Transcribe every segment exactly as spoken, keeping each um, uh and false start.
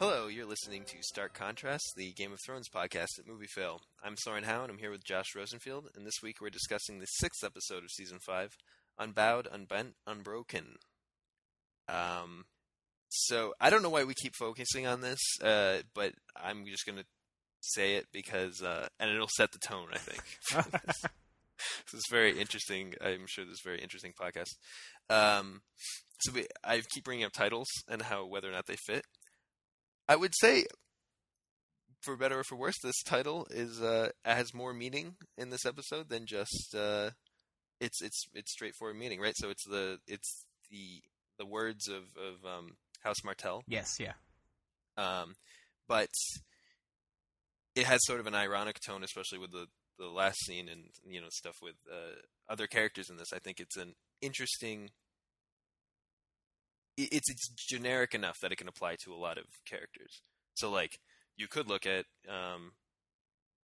Hello, you're listening to Stark Contrast, the Game of Thrones podcast at MovieFail. I'm Soren Howe, and I'm here with Josh Rosenfield, and this week we're discussing the sixth episode of Season five, Unbowed, Unbent, Unbroken. Um, so, I don't know why we keep focusing on this, uh, but I'm just going to say it because, uh, and it'll set the tone, I think, for this. This is very interesting. I'm sure this is a very interesting podcast. Um, so, we, I keep bringing up titles and how whether or not they fit. I would say, for better or for worse, this title is uh, has more meaning in this episode than just uh, it's it's it's straightforward meaning, right? So it's the it's the the words of of um, House Martell. Yes, yeah. Um, but it has sort of an ironic tone, especially with the, the last scene and you know stuff with uh, other characters in this. I think it's an interesting. It's it's generic enough that it can apply to a lot of characters. So, like, you could look at um,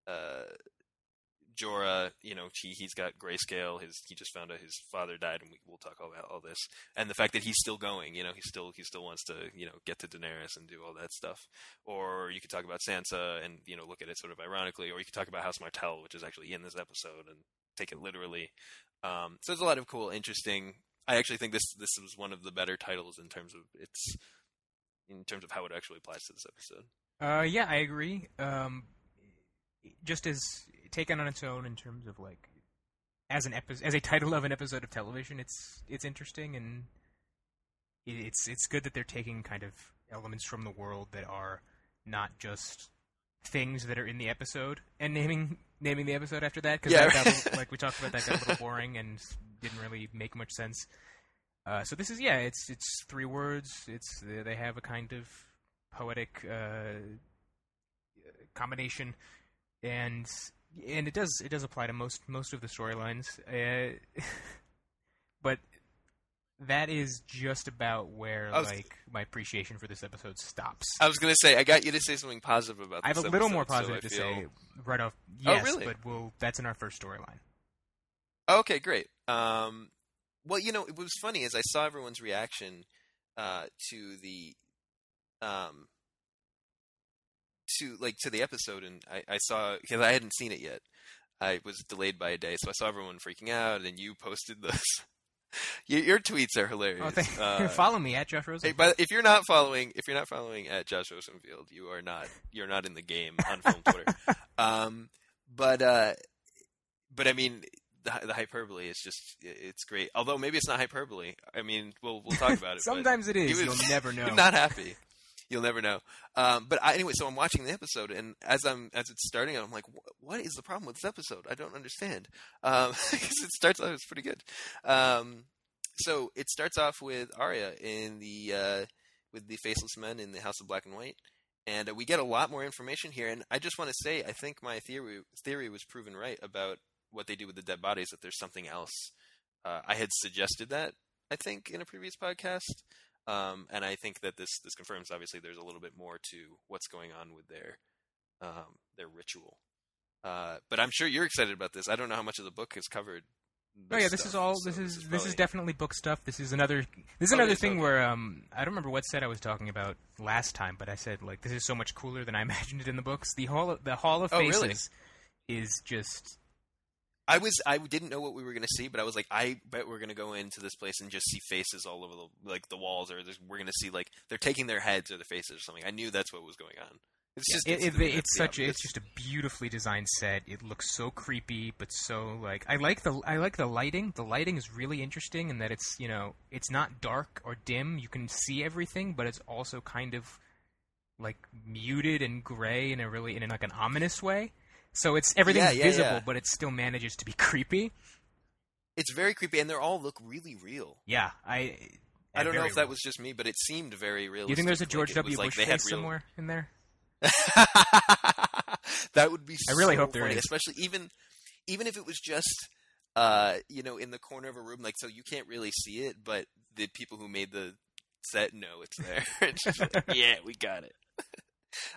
uh, Jorah. You know, he he's got grayscale. His he just found out his father died, and we, we'll talk all about all this and the fact that he's still going. You know, he still he still wants to you know get to Daenerys and do all that stuff. Or you could talk about Sansa and you know look at it sort of ironically. Or you could talk about House Martell, which is actually in this episode, and take it literally. Um, so there's a lot of cool, interesting. I actually think this this was one of the better titles in terms of its, in terms of how it actually applies to this episode. Uh, yeah, I agree. Um, just as taken on its own, in terms of like as an epi- as a title of an episode of television, it's it's interesting and it's it's good that they're taking kind of elements from the world that are not just things that are in the episode and naming naming the episode after that because yeah, right. Like we talked about, that got a little boring and didn't really make much sense. Uh, so this is yeah, it's it's three words. It's they have a kind of poetic uh, combination, and and it does it does apply to most most of the storylines. Uh, but that is just about where was, like my appreciation for this episode stops. I was gonna say I got you to say something positive about. I have this a little episode, more positive so to feel... say right off. Yes, oh, really? But we'll that's in our first storyline. Okay, great. Um, well, you know, what was funny is I saw everyone's reaction uh, to the um, to like to the episode, and I, I saw because I hadn't seen it yet. I was delayed by a day, so I saw everyone freaking out, and you posted this. your, your tweets are hilarious. Oh, thank you. Uh, follow me at Josh Rosenfield. Hey, but if you're not following, if you're not following at Josh Rosenfield, you are not. You're not in the game on film Twitter. Um, but uh, but I mean. The, the hyperbole is just, it's great. Although maybe it's not hyperbole. I mean, we'll we'll talk about it. Sometimes it is. It was, You'll never know. I'm not happy. You'll never know. Um, but I, anyway, so I'm watching the episode, and as I'm as it's starting, I'm like, what is the problem with this episode? I don't understand. Um, because it starts off, it's pretty good. Um, so it starts off with Arya in the uh, with the faceless men in the House of Black and White, and uh, we get a lot more information here. And I just want to say, I think my theory theory was proven right about what they do with the dead bodies, that there's something else. Uh, I had suggested that, I think, in a previous podcast. Um, and I think that this, this confirms, obviously, there's a little bit more to what's going on with their um, their ritual. Uh, but I'm sure you're excited about this. I don't know how much of the book is covered. Oh, yeah, this stuff, is all, so this is, this is, probably... this is definitely book stuff. This is another, this is another okay, thing okay. where, um, I don't remember what set I was talking about last time, but I said, like, this is so much cooler than I imagined it in the books. The Hall of, the Hall of oh, Faces really? is just... I was I didn't know what we were going to see, but I was like, I bet we're going to go into this place and just see faces all over the like the walls, or we're going to see like they're taking their heads or their faces or something. I knew that's what was going on. It's just it, it's, it, it's such a, it's just a beautifully designed set. It looks so creepy, but so like I like the I like the lighting. The lighting is really interesting in that it's you know it's not dark or dim. You can see everything, but it's also kind of like muted and gray in a really in like an ominous way. So it's everything's yeah, yeah, visible, yeah. but it still manages to be creepy. It's very creepy, and they all look really real. Yeah, I. I don't know if real. that was just me, but it seemed very realistic. You think there's a George like W. Bush like face real... somewhere in there? That would be. I really so hope there funny, is, especially even, even if it was just, uh, you know, in the corner of a room, like so you can't really see it, but the people who made the set know it's there. It's just like, yeah, we got it.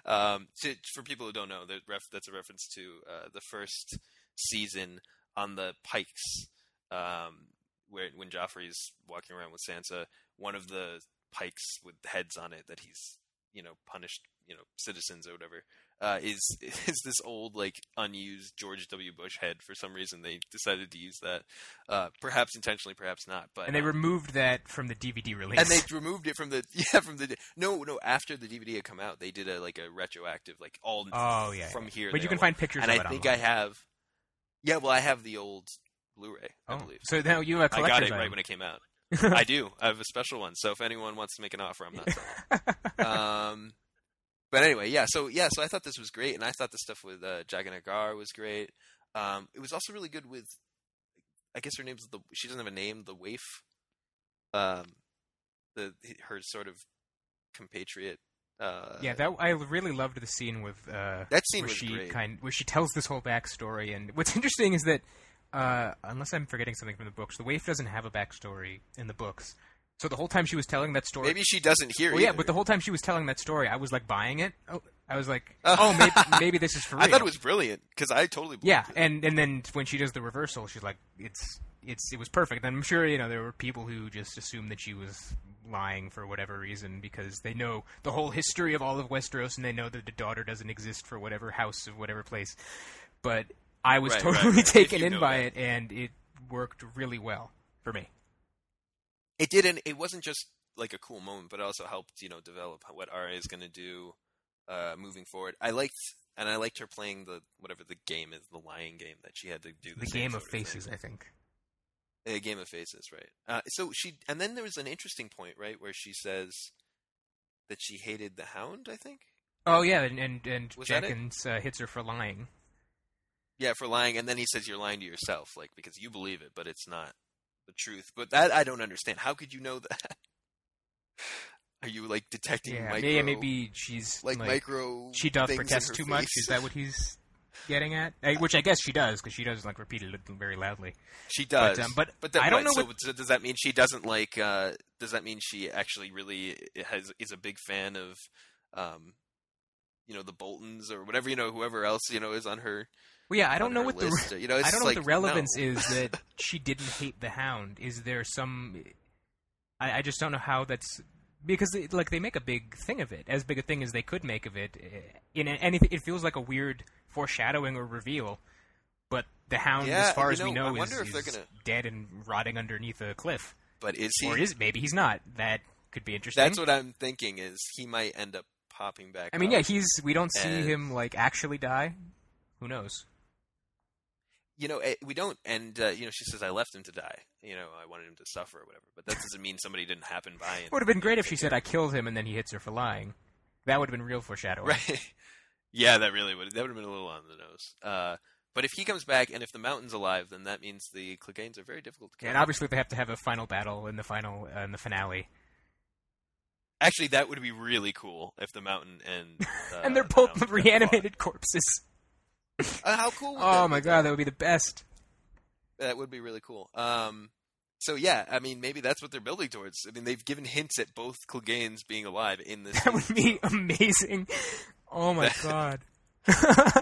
Um, to, for people who don't know, ref, that's a reference to uh, the first season on the Pikes, um, where when Joffrey's walking around with Sansa, one of the Pikes with heads on it that he's you know, punished, you know, citizens or whatever, uh, is is this old, like, unused George W. Bush head. For some reason, they decided to use that, uh, perhaps intentionally, perhaps not. But and they um, removed that from the D V D release. And they removed it from the yeah from the no no after the D V D had come out, they did a like a retroactive like all oh yeah from yeah. here. But you can find all. pictures. And of I it think online. I have yeah well I have the old Blu-ray I oh. believe. So now you have a collector's I got it item. Right when it came out. I do. I have a special one. So if anyone wants to make an offer, I'm not selling. um, but anyway, yeah. So yeah. So I thought this was great, and I thought the stuff with uh, Jagan Agar was great. Um, it was also really good with, I guess her name's the. She doesn't have a name. The waif, um, the her sort of compatriot. Uh, yeah, that I really loved the scene with. Uh, that scene where was she great. Kind where she tells this whole backstory, and what's interesting is that. Uh, unless I'm forgetting something from the books, the waif doesn't have a backstory in the books. So the whole time she was telling that story... Maybe she doesn't hear it. Well, yeah, but the whole time she was telling that story, I was, like, buying it. Oh, I was like, oh, maybe, maybe this is for real. I thought it was brilliant, because I totally believed yeah, it. Yeah, and, and then when she does the reversal, she's like, it's it's it was perfect. And I'm sure, you know, there were people who just assumed that she was lying for whatever reason, because they know the whole history of all of Westeros, and they know that the daughter doesn't exist for whatever house of whatever place. But... I was right, totally right, right. taken in by that. It, and it worked really well for me. It didn't. It wasn't just like a cool moment, but it also helped, you know, develop what Arya is going to do uh, moving forward. I liked, and I liked her playing the whatever the game is, the lying game that she had to do. The, the game of faces, thing. I think. A game of faces, right? Uh, so she, and then there was an interesting point, right, where she says that she hated the Hound. I think. Oh yeah, and and, and Jenkins uh, hits her for lying. Yeah, for lying, and then he says you're lying to yourself, like, because you believe it, but it's not the truth. But that I don't understand. How could you know that? Are you like detecting yeah, micro? Yeah, maybe she's like, like micro. She does protest too face. Much. Is that what he's getting at? Which I guess she does, because she does like repeat it very loudly. She does, but um, but, but then, I don't right, know. What... So does that mean she doesn't like? Uh, does that mean she actually really has is a big fan of, um, you know, the Boltons or whatever, you know, whoever else, you know, is on her. Well, yeah, I don't know what list. the re- you know, I don't know like, what the relevance no. is that she didn't hate the Hound. Is there some? I, I just don't know how that's because they, like they make a big thing of it, as big a thing as they could make of it. In anything, it feels like a weird foreshadowing or reveal. But the Hound, yeah, as far as know, we know, is, is gonna... dead and rotting underneath a cliff. But is he? Or is maybe he's not? That could be interesting. That's what I'm thinking. Is he might end up popping back? I mean, yeah, he's. We don't and... see him like actually die. Who knows? You know, we don't, and, uh, you know, she says, I left him to die. You know, I wanted him to suffer or whatever, but that doesn't mean somebody didn't happen by him. It would have been great if she said, I killed him, and then he hits her for lying. That would have been real foreshadowing. Right. Yeah, that really would. That would have been a little on the nose. Uh, but if he comes back, and if the mountain's alive, then that means the Cleganes are very difficult to kill. And obviously they have to have a final battle in the final, uh, in the finale. Actually, that would be really cool if the mountain and... Uh, and they're both the reanimated corpses. Uh, how cool would oh that my be? God, that would be the best. That would be really cool. Um, so yeah, I mean, maybe that's what they're building towards. I mean, they've given hints at both Cleganes being alive in this. That would be amazing. Oh my God.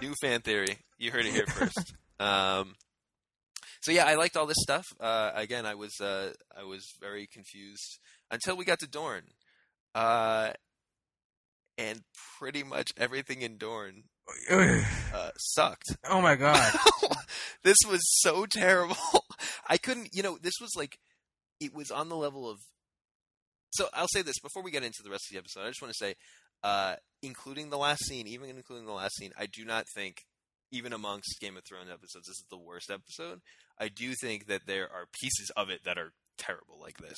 New fan theory. You heard it here first. Um, so yeah, I liked all this stuff. Uh, again, I was uh, I was very confused until we got to Dorne. Uh, and pretty much everything in Dorne Uh, sucked. Oh my God. This was so terrible. I couldn't, you know, this was like, it was on the level of, so I'll say this before we get into the rest of the episode. I just want to say, uh, including the last scene, even including the last scene, I do not think, even amongst Game of Thrones episodes, this is the worst episode. I do think that there are pieces of it that are terrible like this.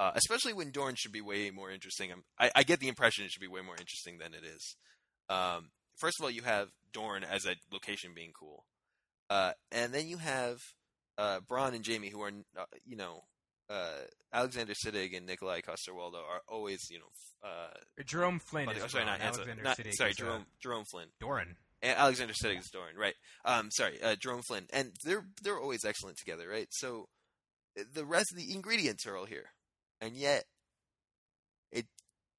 Uh, especially when Dorne should be way more interesting. I, I get the impression it should be way more interesting than it is. Um, First of all, you have Dorne as a location being cool. Uh, and then you have uh, Bronn and Jamie, who are, uh, you know, uh, Alexander Siddig and Nikolai Coster-Waldau are always, you know... Uh, Jerome Flynn is sorry, not Alexander not, Siddig. Sorry, is Jerome, Jerome Flynn. Doran. And Alexander Siddig yeah. is Doran, right. Um, sorry, uh, Jerome Flynn. And they're they're always excellent together, right? So the rest of the ingredients are all here. And yet...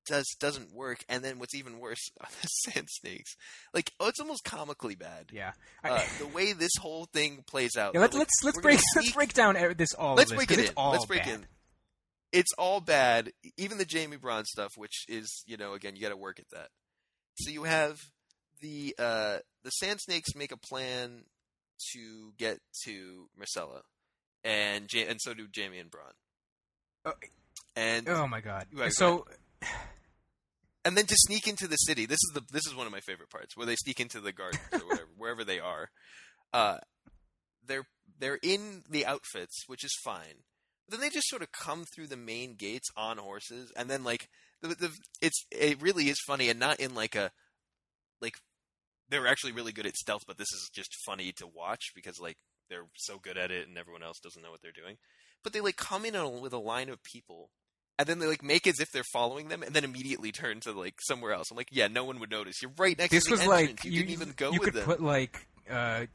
Does, doesn't work, and then what's even worse are the Sand Snakes. Like, oh, it's almost comically bad. Yeah, I, uh, the way this whole thing plays out. Yeah, let's like, let's let's break let's break down this all. Let's break it in. Let's break in. it's all bad. Even the Jamie Bronn stuff, which is, you know, again, you got to work at that. So you have the uh, the Sand Snakes make a plan to get to Myrcella, and ja- and so do Jamie and Bronn. Oh, and oh my god! Right, so. Right. And then to sneak into the city. This is the this is one of my favorite parts, where they sneak into the gardens or whatever, wherever they are. Uh, they're they're in the outfits, which is fine. Then they just sort of come through the main gates on horses, and then like the, the it's it really is funny, and not in like a like they're actually really good at stealth, but this is just funny to watch because like they're so good at it, and everyone else doesn't know what they're doing. But they like come in on, with a line of people. And then they like make as if they're following them, and then immediately turn to like somewhere else. I'm like, yeah, no one would notice. You're right next this to the entrance. Like, you, you didn't even go you with them. You could put like uh,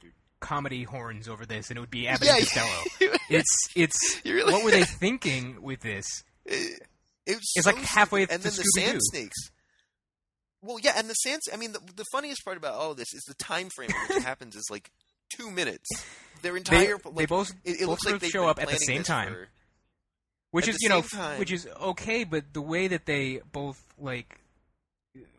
comedy horns over this, and it would be Abbott yeah, and Costello. it's it's really, what were they thinking with this? It, it was it's so like halfway. And then Scooby-Doo. The Sand Snakes. Well, yeah, and the Sand. I mean, the, the funniest part about all of this is the time frame in which it happens is like two minutes. Their entire they, like, they both it, it both looks like they show up at the same time. For, Which at is you know, time. Which is okay, but the way that they both like,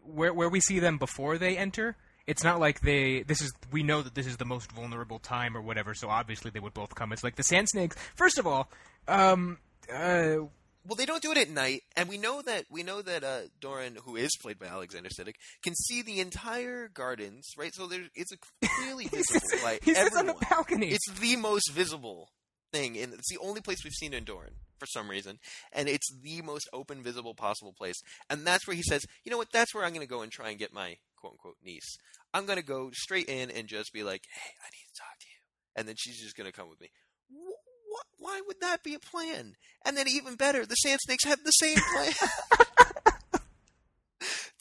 where where we see them before they enter, it's not like they. This is we know that this is the most vulnerable time or whatever, so obviously they would both come. It's like the Sand Snakes. First of all, um, uh, well, they don't do it at night, and we know that we know that uh, Doran, who is played by Alexander Siddig, can see the entire gardens, right? So there's it's a clearly visible by he's everyone. On the balcony. It's the most visible thing, and it's the only place we've seen in Doran. For some reason, and it's the most open, visible possible place. And that's where he says, you know what, that's where I'm going to go and try and get my quote-unquote niece. I'm going to go straight in and just be like, hey, I need to talk to you. And then she's just going to come with me. What? Why would that be a plan? And then even better, the Sand Snakes had the same plan.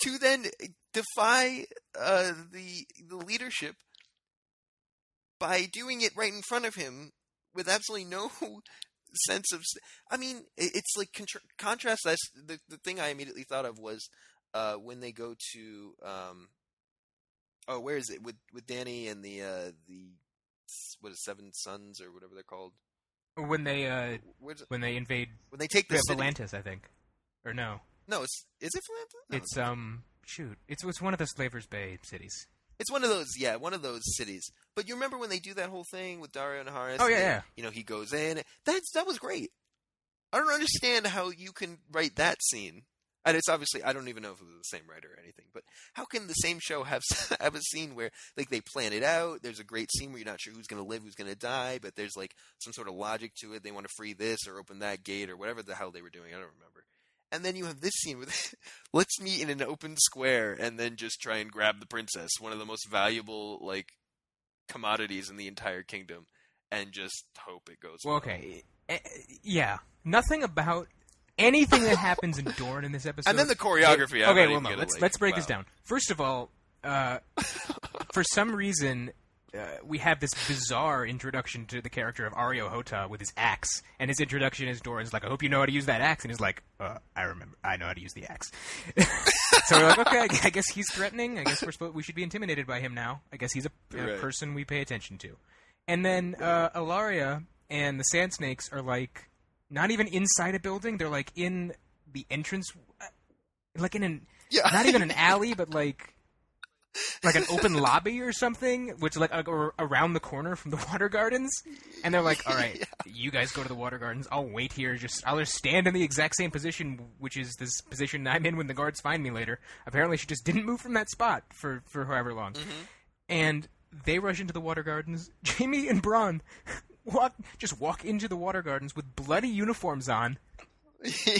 To then defy uh, the the leadership by doing it right in front of him with absolutely no... sense of, I mean, it's like contra- contrast. That's the the thing I immediately thought of was uh, when they go to, um, oh, where is it with with Danny and the uh, the what is Seven Sons or whatever they're called? When they uh, when they invade, when they take the yeah, Volantis, I think, or no, no, it's is it Volantis? No, it's, it's um shoot, it's it's one of the Slaver's Bay cities. It's one of those, yeah, one of those cities. But you remember when they do that whole thing with Dario and Harris? Oh, yeah, and, yeah. You know, he goes in. That's, that was great. I don't understand how you can write that scene. And it's obviously, I don't even know if it was the same writer or anything. But how can the same show have, have a scene where, like, they plan it out. There's a great scene where you're not sure who's going to live, who's going to die. But there's, like, some sort of logic to it. They want to free this or open that gate or whatever the hell they were doing. I don't remember. And then you have this scene with, let's meet in an open square and then just try and grab the princess, one of the most valuable like commodities in the entire kingdom, and just hope it goes well. Well, okay. Yeah. Nothing about anything that happens in Dorne in this episode. And then the choreography. It, okay, well, no. Let's, like, let's break wow. this down. First of all, uh, for some reason... Uh, we have this bizarre introduction to the character of Areo Hotah with his axe, and his introduction is Doran's like, I hope you know how to use that axe, and he's like, uh, I remember, I know how to use the axe. So we're like, okay, I guess he's threatening, I guess we're supposed, we should be intimidated by him now, I guess he's a, a right. person we pay attention to. And then uh, Ellaria and the Sand Snakes are like, not even inside a building, they're like in the entrance, like in an, yeah. not even an alley, but like, like an open lobby or something, which like or around the corner from the Water Gardens, and they're like, "All right, yeah. you guys go to the Water Gardens. I'll wait here. Just I'll just stand in the exact same position, which is this position I'm in when the guards find me later." Apparently, she just didn't move from that spot for, for however long, mm-hmm. and they rush into the Water Gardens. Jamie and Bronn walk just walk into the Water Gardens with bloody uniforms on. yeah.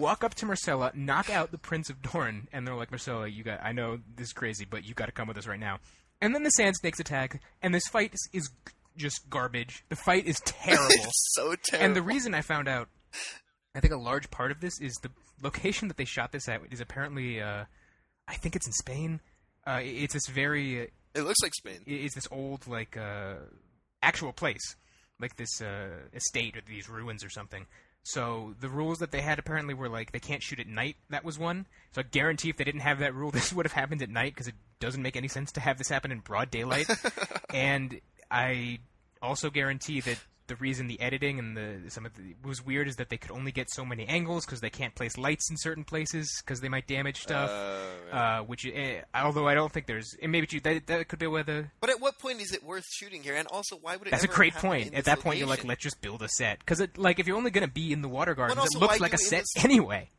Walk up to Myrcella, knock out the Prince of Dorne, and they're like, Myrcella, you got, I know this is crazy, but you got to come with us right now. And then the Sand Snakes attack, and this fight is, is just garbage. The fight is terrible. It's so terrible. And the reason I found out, I think a large part of this is the location that they shot this at is apparently, uh, I think it's in Spain. Uh, it's this very... It looks like Spain. It's this old, like, uh, actual place. Like this uh, estate or these ruins or something. So the rules that they had apparently were like they can't shoot at night. That was one. So I guarantee if they didn't have that rule, this would have happened at night because it doesn't make any sense to have this happen in broad daylight. And I also guarantee that the reason the editing and the some of the was weird is that they could only get so many angles because they can't place lights in certain places because they might damage stuff. Uh, yeah. uh, which, uh, although I don't think there's, and maybe that that could be whether. But at what point is it worth shooting here? And also, why would it? That's ever a great point. At that location? point, you're like, let's just build a set because, like, if you're only going to be in the water gardens, also, it looks like a set this... anyway.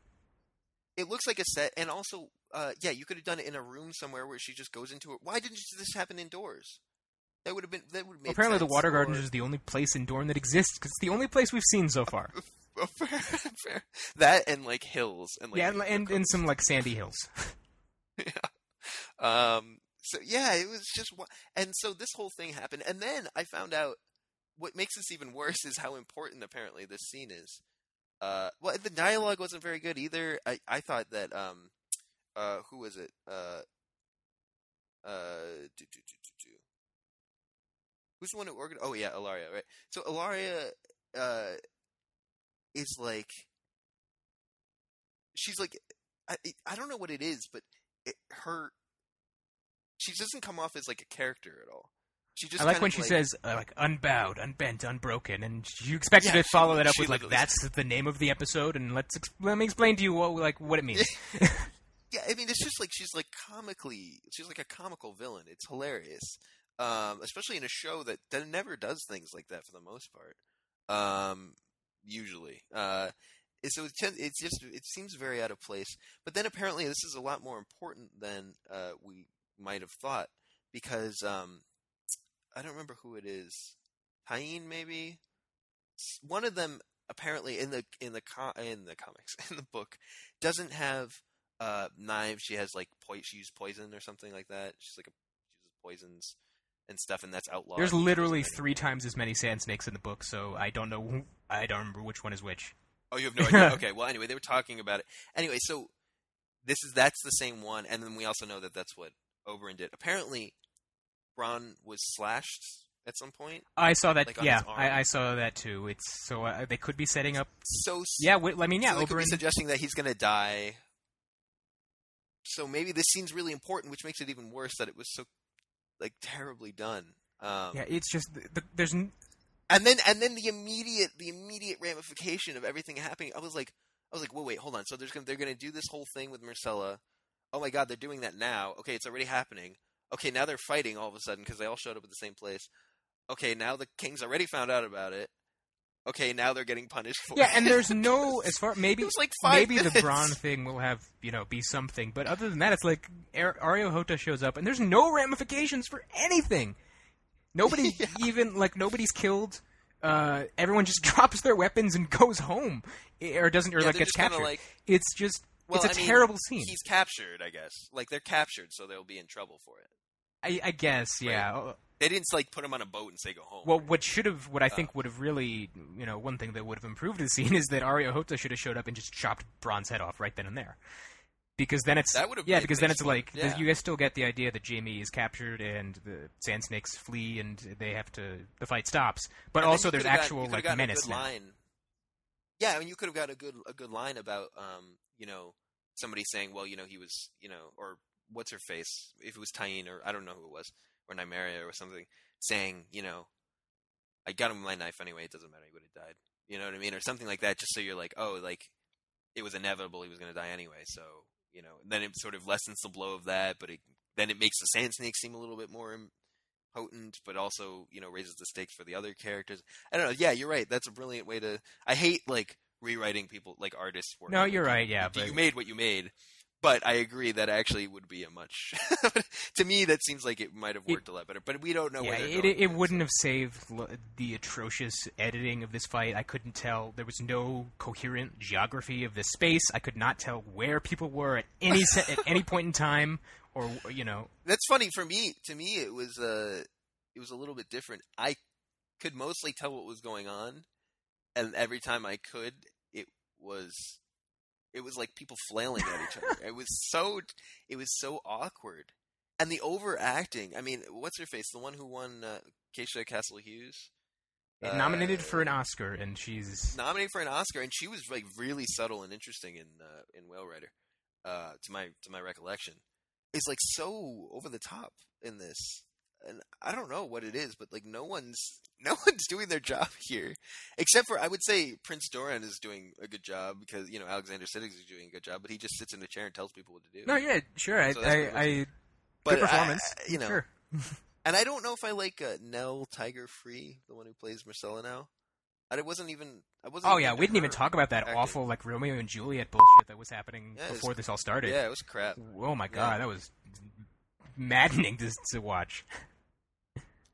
It looks like a set, and also, uh, yeah, you could have done it in a room somewhere where she just goes into it. Why didn't this happen indoors? That would have been. That would make. Apparently, sense, the water or... gardens is the only place in Dorne that exists because it's the only place we've seen so far. fair, fair. That and like hills and like, yeah, and and, and some like sandy hills. yeah. Um. So yeah, it was just, and so this whole thing happened, and then I found out what makes this even worse is how important apparently this scene is. Uh, well, the dialogue wasn't very good either. I, I thought that, um, uh, who was it? Uh, uh, do, do, do, do, do. Who's the one who organ? Oh, yeah, Ellaria, right? So Ellaria, uh, is like, she's like, I, I don't know what it is, but it, her, she doesn't come off as like a character at all. She just I like when she like, says, uh, like, unbowed, unbent, unbroken, and you expect yeah, her to follow she, that up with, like, that's the name of the episode, and let's ex- let me explain to you what, like, what it means. yeah, I mean, it's just like, she's, like, comically, she's, like, a comical villain. It's hilarious, um, especially in a show that, that never does things like that for the most part, um, usually. Uh, so it's, it's just, it seems very out of place. But then apparently this is a lot more important than uh, we might have thought, because... Um, I don't remember who it is. Tyene, maybe? One of them, apparently, in the in the com- in the comics, in the book, doesn't have uh, knives. She has, like, po- she used poison or something like that. She's, like, a, she uses poisons and stuff, and that's outlawed. There's literally three times as many sand snakes in the book, so I don't know. I don't remember which one is which. Oh, you have no idea? Okay, well, anyway, they were talking about it. Anyway, so this is that's the same one, and then we also know that that's what Oberyn did. Apparently... Bronn was slashed at some point. I saw that. Like yeah, I, I saw that too. It's so uh, they could be setting up. So yeah, we, I mean, yeah, so Oberyn could be suggesting that he's going to die. So maybe this scene's really important, which makes it even worse that it was so like terribly done. Um, yeah, it's just the, the, there's n- and then and then the immediate the immediate ramification of everything happening. I was like, I was like, wait, wait, hold on. So there's gonna, they're going to do this whole thing with Myrcella. Oh my God, they're doing that now. Okay, it's already happening. Okay, now they're fighting all of a sudden because they all showed up at the same place. Okay, now the king's already found out about it. Okay, now they're getting punished for yeah, it. Yeah, and there's no as far maybe it was like five maybe minutes. The Bronn thing will have you know be something, but other than that, it's like Areo Hotah shows up and there's no ramifications for anything. Nobody yeah. even like nobody's killed. Uh, everyone just drops their weapons and goes home, or doesn't or yeah, like gets captured. Like... It's just. Well, it's a I mean, terrible scene. He's captured, I guess. Like, they're captured, so they'll be in trouble for it. I, I guess, yeah. Right? They didn't, like, put him on a boat and say go home. Well, what should have, what I think would have really, you know, one thing that would have improved the scene is that Areo Hotah should have showed up and just chopped Bronn's head off right then and there. Because then it's, that yeah, because then it's fun. Like, yeah. You guys still get the idea that Jamie is captured and the Sand Snakes flee and they have to, the fight stops. But and also there's actual, got, like, menace now. Line. Yeah, I mean, you could have got a good a good line about, um, you know, somebody saying, well, you know, he was, you know, or what's her face? If it was Tyene or I don't know who it was, or Nymeria or something, saying, you know, I got him with my knife anyway, it doesn't matter, he would have died. You know what I mean? Or something like that, just so you're like, oh, like, it was inevitable, he was going to die anyway, so, you know. And then it sort of lessens the blow of that, but it, then it makes the Sand Snake seem a little bit more potent, but also, you know, raises the stakes for the other characters. I don't know. Yeah, you're right. That's a brilliant way to... I hate, like, rewriting people, like, artists' work. No, you're right, yeah. You, but... you made what you made, but I agree that actually would be a much... to me, that seems like it might have worked it, a lot better, but we don't know yeah, where they're it, going. It, it wouldn't have saved the atrocious editing of this fight. I couldn't tell. There was no coherent geography of this space. I could not tell where people were at any se- at any point in time. Or, you know... That's funny. For me, to me, it was, uh, it was a little bit different. I could mostly tell what was going on, and every time I could, it was... It was like people flailing at each other. It was so... It was so awkward. And the overacting... I mean, what's her face? The one who won uh, Keisha Castle Hughes? Uh, nominated for an Oscar, and she's... Nominated for an Oscar, and she was, like, really subtle and interesting in uh, in Whale Rider, uh, to my to my recollection. Is like so over the top in this. and I don't know what it is, but like no one's no one's doing their job here, except for I would say Prince Doran is doing a good job because you know Alexander Siddig is doing a good job, but he just sits in a chair and tells people what to do. No, yeah, sure, so I, I, I but good performance, I, you know. Sure. And I don't know if I like uh, Nell Tiger Free, the one who plays Myrcella now. I wasn't even. I wasn't. Oh yeah, we didn't even talk about that acting. Awful like Romeo and Juliet bullshit that was happening yeah, before was, this all started. Yeah, it was crap. Oh my god, yeah. That was maddening to, to watch.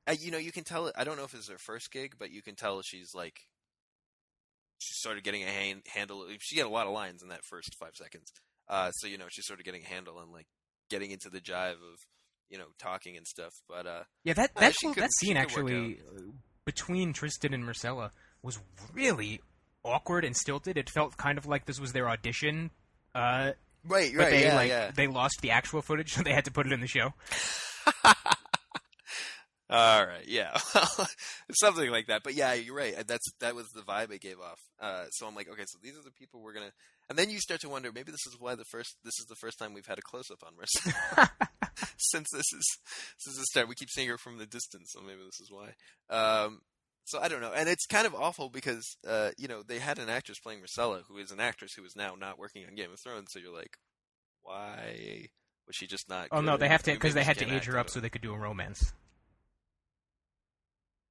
Uh, you know, you can tell. I don't know if it's her first gig, but you can tell she's like she started getting a hand, handle. She had a lot of lines in that first five seconds. Uh, so you know, she's sort of getting a handle and like getting into the jive of you know talking and stuff. But uh, yeah, that that, uh, cool, could, that scene actually between Tristan and Myrcella was really awkward and stilted. It felt kind of like this was their audition. Uh, right, right, but they, yeah, like, yeah. They lost the actual footage, so they had to put it in the show. All right, yeah. Something like that. But yeah, you're right. That's That was the vibe it gave off. Uh, so I'm like, okay, so these are the people we're going to... And then you start to wonder, maybe this is why the first. This is the first time we've had a close-up on Myrcella. Since this is since the start. We keep seeing her from the distance, so maybe this is why. Um So I don't know. And it's kind of awful because, uh, you know, they had an actress playing Myrcella who is an actress who is now not working on Game of Thrones. So you're like, why was she just not? Oh, no, they have to because they had to age her up so they could do a romance.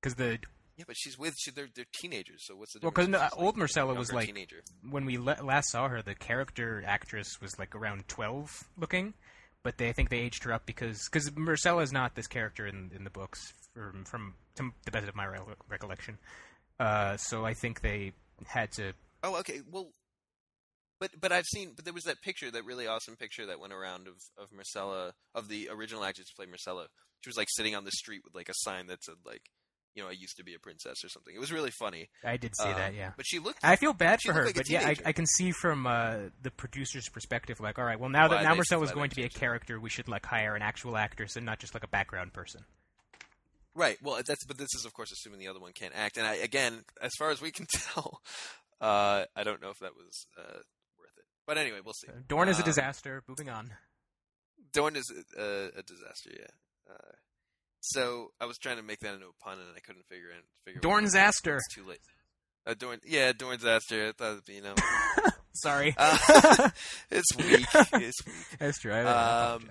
Because the. Yeah, but she's with she, they're, they're teenagers. So what's the difference? Well, because no, old Myrcella was like teenager. When we le- last saw her, the character actress was like around twelve looking. But they I think they aged her up because because Myrcella is not this character in, in the books from, from to the best of my re- recollection. Uh, so I think they had to. Oh, okay. Well, but but I've seen but there was that picture, that really awesome picture that went around of, of Myrcella, of the original actress who played Myrcella. She was like sitting on the street with like a sign that said like, you know, I used to be a princess or something. It was really funny. I did see um, that, yeah. But she looked. I feel bad for her, like but yeah, I, I can see from uh, the producer's perspective, like, all right, well now Why that now Myrcella is going to be a character, we should like hire an actual actress and not just like a background person. Right. Well, that's but this is of course assuming the other one can't act. And I, again, as far as we can tell, uh, I don't know if that was uh, worth it. But anyway, we'll see. Dorne um, is a disaster. Moving on. Dorne is a, a disaster. Yeah. Uh, so I was trying to make that into a pun and I couldn't figure it. Figure Dorne's it out. Aster. It's too late. Uh, Dorne, yeah, Dorne's Aster. I thought it'd be, you know. Sorry. Uh, it's weak. It's weak. That's true. I um,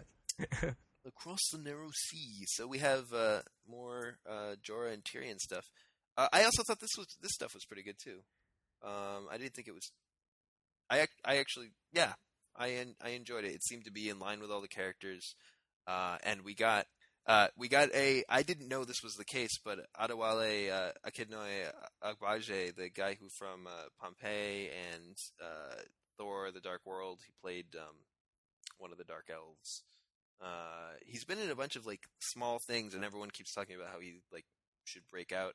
Across the narrow sea. So we have uh, more uh, Jorah and Tyrion stuff. Uh, I also thought this was this stuff was pretty good too. Um, I didn't think it was. I I actually yeah I en- I enjoyed it. It seemed to be in line with all the characters, uh, and we got uh, we got a. I didn't know this was the case, but Adewale uh, Akinnoye Agbaje, the guy who from uh, Pompeii and uh, Thor: The Dark World, he played um, one of the Dark Elves. Uh, he's been in a bunch of like small things, and everyone keeps talking about how he like should break out.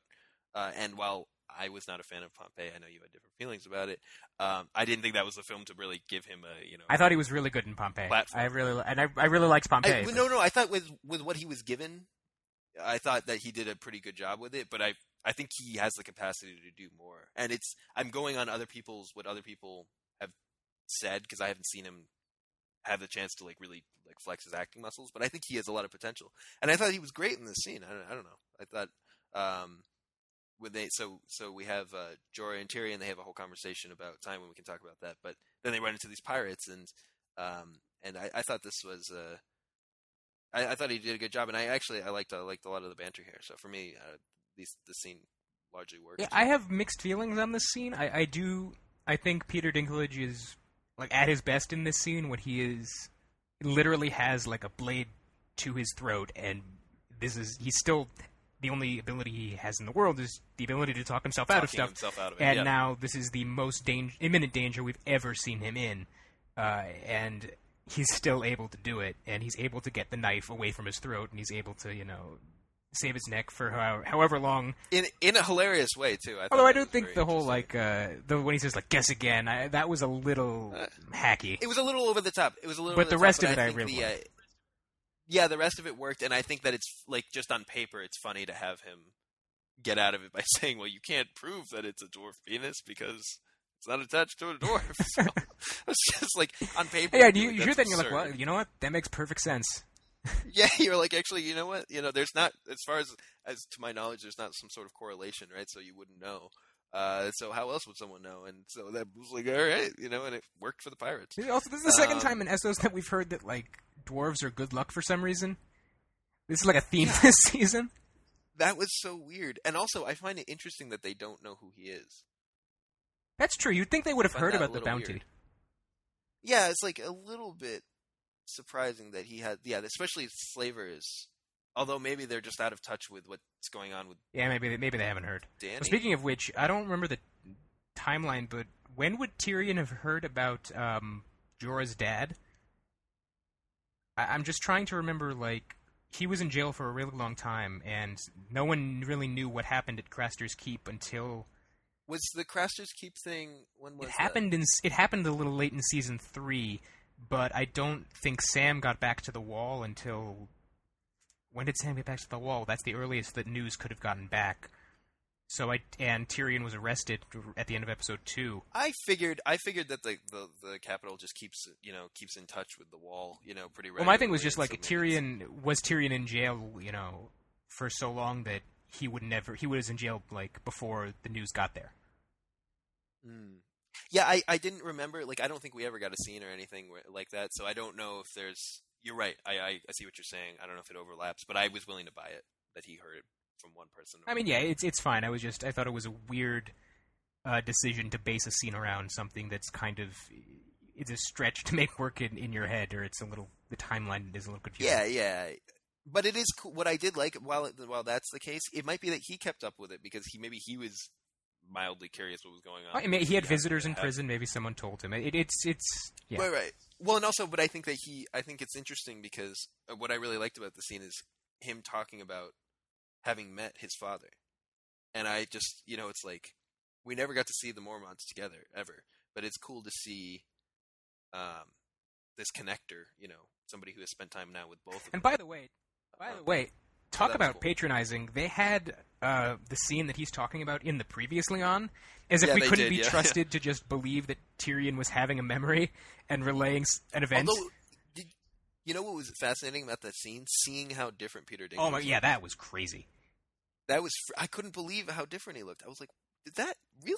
Uh, and while I was not a fan of Pompeii, I know you had different feelings about it. Um, I didn't think that was the film to really give him a you know. I thought he was really good in Pompeii. Platform. I really and I, I really liked Pompeii. I, but... No, no, I thought with with what he was given, I thought that he did a pretty good job with it. But I I think he has the capacity to do more. And it's I'm going on other people's what other people have said because I haven't seen him have the chance to like really like flex his acting muscles, but I think he has a lot of potential. And I thought he was great in this scene. I don't, I don't know. I thought um, when they so so we have uh, Jorah and Tyrion. They have a whole conversation about time when we can talk about that. But then they run into these pirates, and um, and I, I thought this was uh, I, I thought he did a good job. And I actually I liked I liked a lot of the banter here. So for me, uh, these this scene largely worked. Yeah, I have mixed feelings on this scene. I, I do I think Peter Dinklage is. Like, at his best in this scene when he is literally has, like, a blade to his throat, and this is, he's still, the only ability he has in the world is the ability to talk himself Talking out of stuff. Himself out of it, and yeah. Now this is the most danger, imminent danger we've ever seen him in, uh, and he's still able to do it, and he's able to get the knife away from his throat, and he's able to, you know, save his neck for however, however long. In in a hilarious way, too. I Although I don't think the whole, like, uh, the when he says, like, guess again, I, that was a little uh, hacky. It was a little over the top. It was a little But over the, the rest top, of it I, I really the, uh, Yeah, the rest of it worked, and I think that it's, like, just on paper, it's funny to have him get out of it by saying, well, you can't prove that it's a dwarf penis because it's not attached to a dwarf. So it's just, like, on paper. Yeah, you, like, you hear that absurd. And you're like, well, you know what? That makes perfect sense. Yeah, you're like, actually, you know what? You know, there's not, as far as, as to my knowledge, there's not some sort of correlation, right? So you wouldn't know. Uh, so how else would someone know? And so that was like, all right, you know, and it worked for the pirates. Also, this is the second um, time in Essos that we've heard that, like, dwarves are good luck for some reason. This is like a theme yeah. this season. That was so weird. And also, I find it interesting that they don't know who he is. That's true. You'd think they would have heard about the bounty. Weird. Yeah, it's like a little bit surprising that he had... Yeah, especially slavers. Although maybe they're just out of touch with what's going on with... Yeah, maybe they, maybe they haven't heard. Well, speaking of which, I don't remember the timeline, but when would Tyrion have heard about um, Jorah's dad? I- I'm just trying to remember, like... He was in jail for a really long time, and no one really knew what happened at Craster's Keep until... Was the Craster's Keep thing... When was it happened that? In, it happened a little late in Season three, but I don't think Sam got back to the Wall until... When did Sam get back to the Wall? That's the earliest that news could have gotten back. So I... And Tyrion was arrested at the end of Episode two. I figured I figured that the, the, the Capitol just keeps, you know, keeps in touch with the Wall, you know, pretty regularly. Well, my thing was just like, so Tyrion... It's... Was Tyrion in jail, you know, for so long that he would never... He was in jail, like, before the news got there. Mm. Yeah, I, I didn't remember. Like, I don't think we ever got a scene or anything where, like that, so I don't know if there's... You're right. I, I, I see what you're saying. I don't know if it overlaps, but I was willing to buy it, that he heard it from one person. I mean, yeah, it's it's fine. I was just... I thought it was a weird uh, decision to base a scene around something that's kind of... It's a stretch to make work in, in your head, or it's a little... The timeline is a little confusing. Yeah, yeah. But it is cool. What I did like, while it, while that's the case, it might be that he kept up with it because he maybe he was mildly curious what was going on. I mean, he had visitors in prison. Maybe someone told him. It, it's it's yeah. Right, right. Well, and also, but I think that he. I think it's interesting because what I really liked about the scene is him talking about having met his father, and I just, you know, it's like we never got to see the Mormonts together ever, but it's cool to see um, this connector. You know, somebody who has spent time now with both of them. And by the way. By the way, talk oh, about cool. patronizing. They had uh, the scene that he's talking about in the previously on, as if yeah, we couldn't did, be yeah, trusted yeah. to just believe that Tyrion was having a memory and relaying an event. Although, did, you know what was fascinating about that scene? Seeing how different Peter Dinklage. Oh my, yeah, that was crazy. That was fr- I couldn't believe how different he looked. I was like, "Did that really?"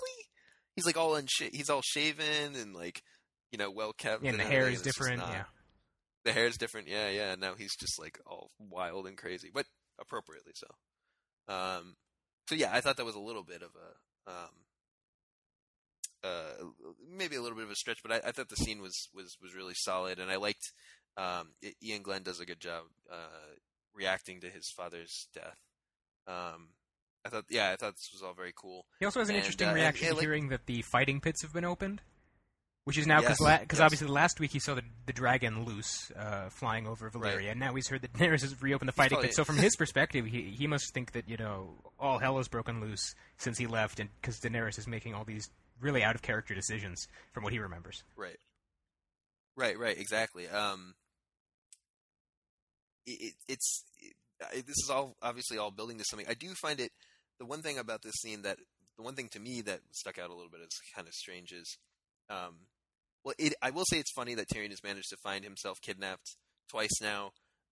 He's like all unsha- he's all shaven and like, you know, well kept. Yeah, and, and the hair is different. Not- yeah. The hair is different, yeah, yeah. Now he's just like all wild and crazy, but appropriately so. Um, so yeah, I thought that was a little bit of a, um, uh, maybe a little bit of a stretch, but I, I thought the scene was, was, was really solid, and I liked um, Ian Glenn does a good job uh, reacting to his father's death. Um, I thought, yeah, I thought this was all very cool. He also has an and, interesting uh, reaction and, yeah, like, hearing that the fighting pits have been opened. Which is now, because yes, la- yes. obviously last week he saw the, the dragon loose uh, flying over Ellaria, right. And now he's heard that Daenerys has reopened the fighting pits. So from his perspective, he he must think that, you know, all hell has broken loose since he left, and because Daenerys is making all these really out-of-character decisions from what he remembers. Right. Right, right, exactly. Um, it, it's it, this is all obviously all building to something. I do find it, the one thing about this scene that, the one thing to me that stuck out a little bit is kind of strange is, um, Well, it, I will say it's funny that Tyrion has managed to find himself kidnapped twice now,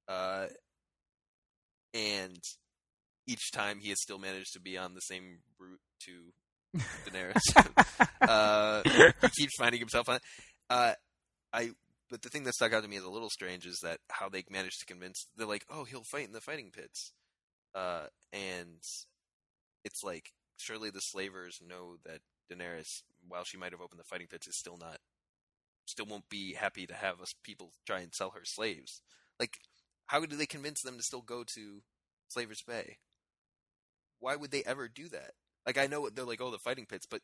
uh, and each time he has still managed to be on the same route to Daenerys. uh, he keeps finding himself on. Uh, I, but the thing that stuck out to me as a little strange is that how they managed to convince. They're like, "Oh, he'll fight in the fighting pits," uh, and it's like surely the slavers know that Daenerys, while she might have opened the fighting pits, is still not. Still won't be happy to have us people try and sell her slaves. Like, how do they convince them to still go to Slaver's Bay? Why would they ever do that? Like, I know they're like, oh, the fighting pits, but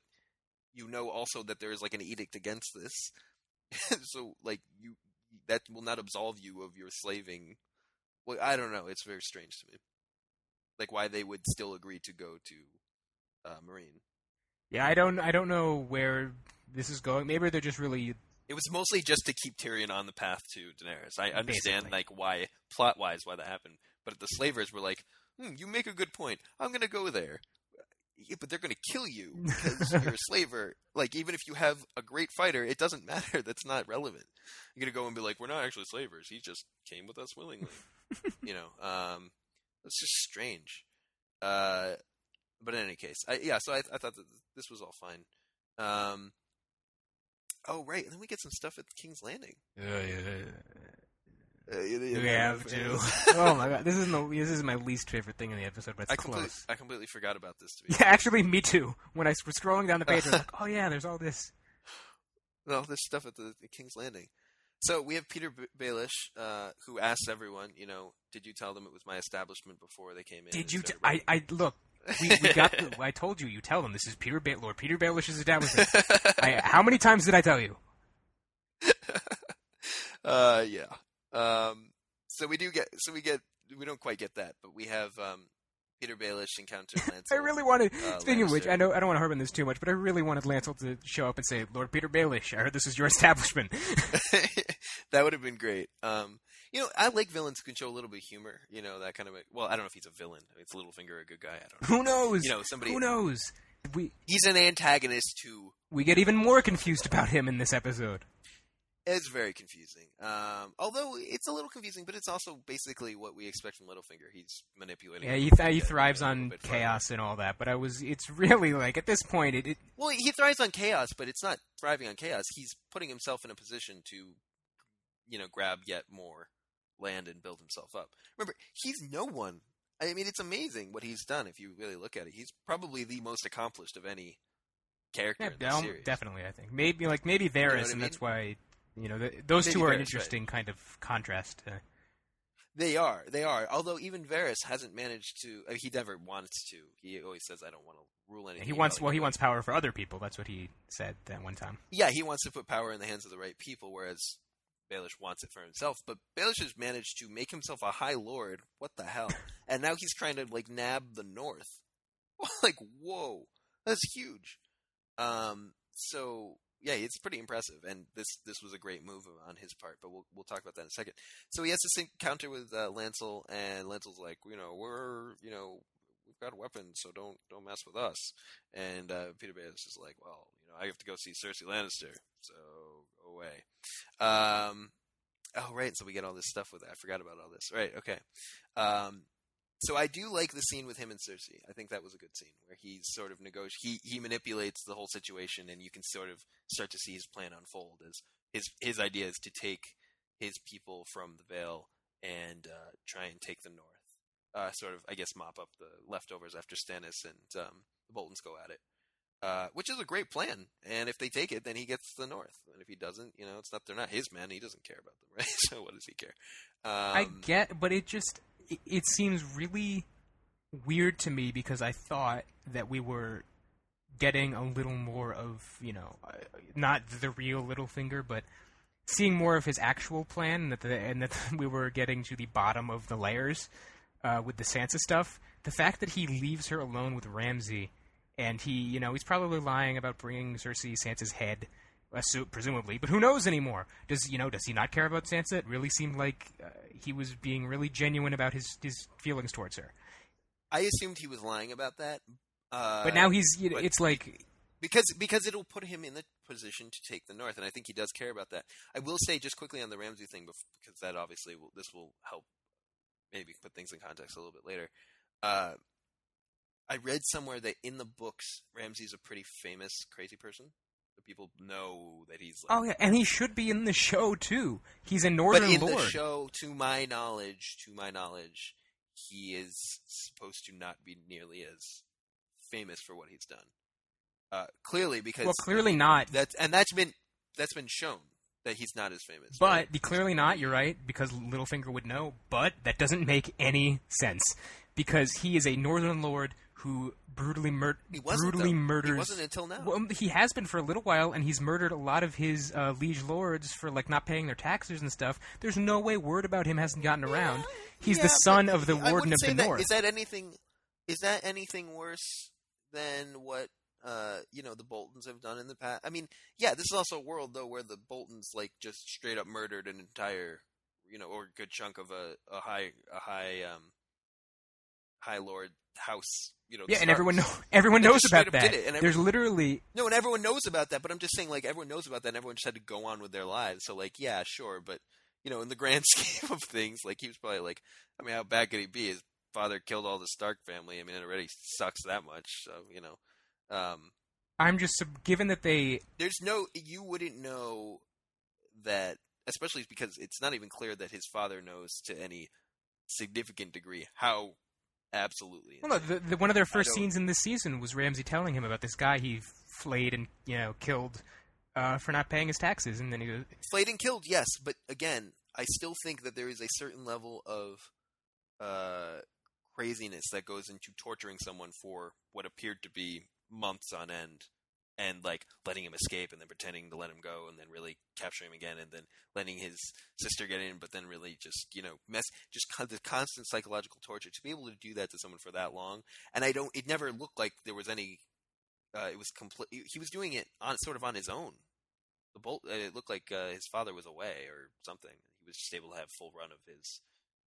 you know also that there is like an edict against this. So, like, you that will not absolve you of your slaving. Well, I don't know. It's very strange to me. Like, why they would still agree to go to uh, Marine. Yeah, I don't. I don't know where this is going. Maybe they're just really. It was mostly just to keep Tyrion on the path to Daenerys. I understand, basically. Like, why, plot-wise, why that happened. But the slavers were like, hmm, you make a good point. I'm going to go there. yeah, but they're going to kill you because you're a slaver. Like, even if you have a great fighter, it doesn't matter. That's not relevant. You're going to go and be like, we're not actually slavers. He just came with us willingly. You know, um, it's just strange. Uh, but in any case, I, yeah, so I, I thought that this was all fine. Um, oh, right. And then we get some stuff at King's Landing. Yeah, yeah, yeah. Uh, yeah, yeah, we have to. Oh my god, this is no, this is my least favorite thing in the episode, but it's I completely, close. I completely forgot about this. To be yeah, honest. Actually, me too. When I was scrolling down the page, I was like, "Oh yeah, there's all this, all this stuff at the at King's Landing." So we have Peter Baelish, uh, who asks everyone, "You know, did you tell them it was my establishment before they came in?" Did you? T- I, I look. We, we got. The, I told you. You tell them this is Peter ba- Lord Peter Baelish's establishment. I, how many times did I tell you? uh, yeah. Um, so we do get, so we get, we don't quite get that, but we have, um, Peter Baelish encounter Lancel. I really wanted, uh, speaking Lannister. Of which, I know, I don't want to harp on this too much, but I really wanted Lancel to show up and say, Lord Peter Baelish, I heard this is your establishment. That would have been great. Um, you know, I like villains who can show a little bit of humor, you know, that kind of, well, I don't know if he's a villain. I mean, it's Littlefinger, a good guy. I don't know. Who knows? You know, somebody. Who knows? We, he's an antagonist who. We get even more confused about him in this episode. It's very confusing. Um, although it's a little confusing, but it's also basically what we expect from Littlefinger. He's manipulating. Yeah, he, th- he thrives on chaos and all that. But I was, it's really like at this point, it, it. Well, he thrives on chaos, but it's not thriving on chaos. He's putting himself in a position to, you know, grab yet more land and build himself up. Remember, he's no one. I mean, it's amazing what he's done if you really look at it. He's probably the most accomplished of any character yeah, in the series. Definitely, I think. Maybe like maybe Varys, you know what I mean? And that's why. You know, the, those Maybe two are an interesting right. kind of contrast. Uh, they are. They are. Although even Varys hasn't managed to I – mean, he never wants to. He always says, I don't want to rule anything. He wants – well, he wants power for other people. That's what he said that one time. Yeah, he wants to put power in the hands of the right people, whereas Baelish wants it for himself. But Baelish has managed to make himself a high lord. What the hell? And now he's trying to, like, nab the North. Like, whoa. That's huge. Um, so – yeah, it's pretty impressive, and this this was a great move on his part, but we'll we'll talk about that in a second. So he has this encounter with uh, Lancel, and Lancel's like, you know, we're, you know, we've got weapons, so don't don't mess with us. And uh, Peter Baelish is like, well, you know, I have to go see Cersei Lannister, so go away. Um, oh, right, so we get all this stuff with that. I forgot about all this. Right, okay. Um, so I do like the scene with him and Cersei. I think that was a good scene where he sort of nego- he, he manipulates the whole situation, and you can sort of start to see his plan unfold. As his his idea is to take his people from the Vale and uh, try and take the North. Uh, sort of, I guess, mop up the leftovers after Stannis and um, the Boltons go at it, uh, which is a great plan. And if they take it, then he gets the North. And if he doesn't, you know, it's not they're not his men. He doesn't care about them, right? So what does he care? Um, I get, but it just. It seems really weird to me because I thought that we were getting a little more of, you know, not the real Littlefinger, but seeing more of his actual plan, and that, the, and that we were getting to the bottom of the layers uh, with the Sansa stuff. The fact that he leaves her alone with Ramsay, and he, you know, he's probably lying about bringing Cersei Sansa's head, presumably, but who knows anymore? Does you know? Does he not care about Sansa? It really seemed like uh, he was being really genuine about his, his feelings towards her. I assumed he was lying about that, uh, but now he's. You know, it's like because because it'll put him in the position to take the North, and I think he does care about that. I will say just quickly on the Ramsay thing, because that obviously will, this will help maybe put things in context a little bit later. Uh, I read somewhere that in the books, Ramsay's a pretty famous crazy person. People know that he's like... Oh, yeah, and he should be in the show, too. He's a Northern Lord. But in Lord. The show, to my knowledge, to my knowledge, he is supposed to not be nearly as famous for what he's done. Uh, clearly, because... Well, clearly not. That's, and that's been that's been shown, that he's not as famous. But, right? the, clearly not, you're right, because Littlefinger would know, but that doesn't make any sense. Because he is a Northern Lord... who brutally, mur- he wasn't, brutally murders... He wasn't until now. Well, he has been for a little while, and he's murdered a lot of his uh, liege lords for like not paying their taxes and stuff. There's no way word about him hasn't gotten around. Yeah, he's yeah, the son of the I Warden of the that, North. Is that anything? Is that anything worse than what uh, you know the Boltons have done in the past? I mean, yeah, this is also a world though where the Boltons like just straight up murdered an entire, you know, or a good chunk of a, a high a high um, high lord. house. You know, yeah, and everyone know, everyone knows about that. It, and every, There's literally no, and everyone knows about that. But I'm just saying, like, everyone knows about that, and everyone just had to go on with their lives. So, like, yeah, sure, but you know, in the grand scheme of things, like, he was probably like, I mean, how bad could he be? His father killed all the Stark family. I mean, it already sucks that much. So, you know, um, I'm just given that they there's no you wouldn't know that, especially because it's not even clear that his father knows to any significant degree how. Absolutely. Well, the, the, one of their first scenes in this season was Ramsay telling him about this guy he flayed and, you know, killed uh, for not paying his taxes, and then he goes... Flayed and killed, yes, but again, I still think that there is a certain level of uh, craziness that goes into torturing someone for what appeared to be months on end, and, like, letting him escape, and then pretending to let him go, and then really capturing him again, and then letting his sister get in, but then really just, you know, mess, just con- the constant psychological torture. To be able to do that to someone for that long, and I don't, it never looked like there was any, uh, it was complete, he was doing it on sort of on his own. The Bolt, it looked like uh, his father was away, or something. He was just able to have full run of his,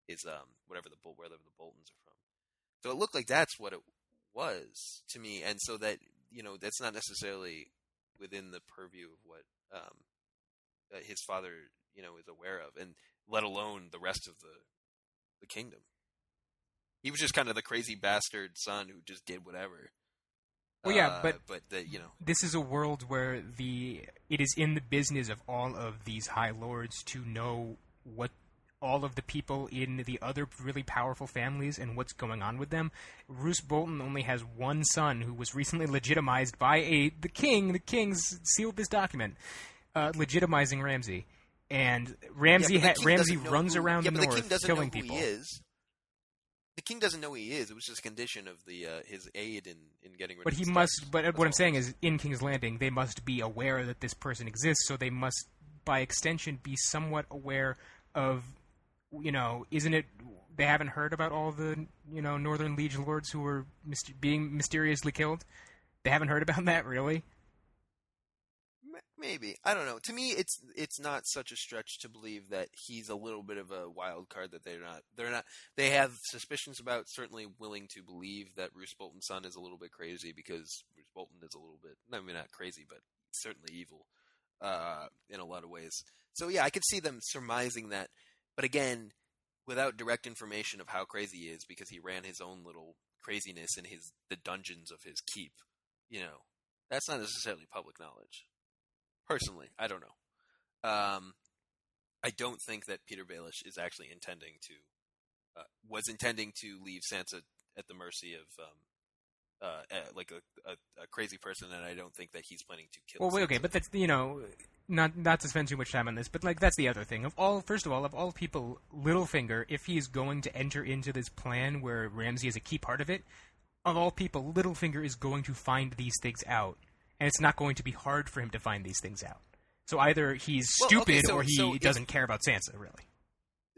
his, um, whatever the, wherever the Boltons are from. So it looked like that's what it was to me, and so that, you know, that's not necessarily within the purview of what um, uh, his father, you know, is aware of, and let alone the rest of the the kingdom. He was just kind of the crazy bastard son who just did whatever. Well, yeah, uh, but but the, you know, this is a world where the it is in the business of all of these high lords to know what all of the people in the other really powerful families and what's going on with them. Roose Bolton only has one son who was recently legitimized by a the king. The king's sealed this document, uh, legitimizing Ramsay, and Ramsay yeah, ha- Ramsay runs who, around yeah, the north the killing people. He is. The king doesn't know who he is. It was just a condition of the uh, his aid in, in getting rid but of. But he must. But what I'm always. saying is, in King's Landing, they must be aware that this person exists. So they must, by extension, be somewhat aware of. You know, isn't it they haven't heard about all the, you know, Northern Liege Lords who were myster- being mysteriously killed? They haven't heard about that, really? Maybe. I don't know. To me, it's it's not such a stretch to believe that he's a little bit of a wild card, that they're not they're not they have suspicions about, certainly willing to believe that Roose Bolton's son is a little bit crazy, because Roose Bolton is a little bit, I mean, not crazy, but certainly evil uh, in a lot of ways. So yeah, I could see them surmising that. But again, without direct information of how crazy he is, because he ran his own little craziness in his the dungeons of his keep, you know, that's not necessarily public knowledge. Personally, I don't know. Um, I don't think that Peter Baelish is actually intending to uh, was intending to leave Sansa at the mercy of um, uh, uh, like a, a, a crazy person, and I don't think that he's planning to kill. Well, Sansa. Okay, but that's, you know. Not not to spend too much time on this, but, like, that's the other thing. Of all, first of all, of all people, Littlefinger, if he is going to enter into this plan where Ramsay is a key part of it, of all people, Littlefinger is going to find these things out, and it's not going to be hard for him to find these things out. So either he's well, stupid okay, so, or he so doesn't if, care about Sansa, really.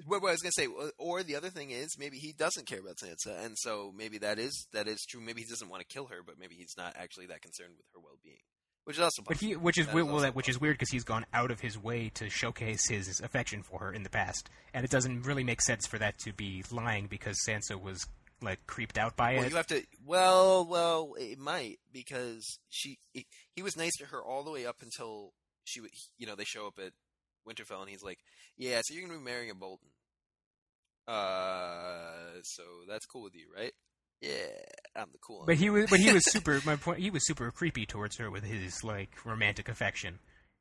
What, what I was going to say, or the other thing is, maybe he doesn't care about Sansa, and so maybe that is that is true. Maybe he doesn't want to kill her, but maybe he's not actually that concerned with her well-being. Which is also but he, which is, that well, is also which is weird because he's gone out of his way to showcase his affection for her in the past, and it doesn't really make sense for that to be lying because Sansa was, like, creeped out by well, it. You have to. Well, well, it might, because she it, he was nice to her all the way up until she, you know, they show up at Winterfell, and he's like, "Yeah, so you're gonna be marrying a Bolton. Uh, so that's cool with you, right?" Yeah, I'm the cool one. But he was, but he was super. my point. He was super creepy towards her with his, like, romantic affection,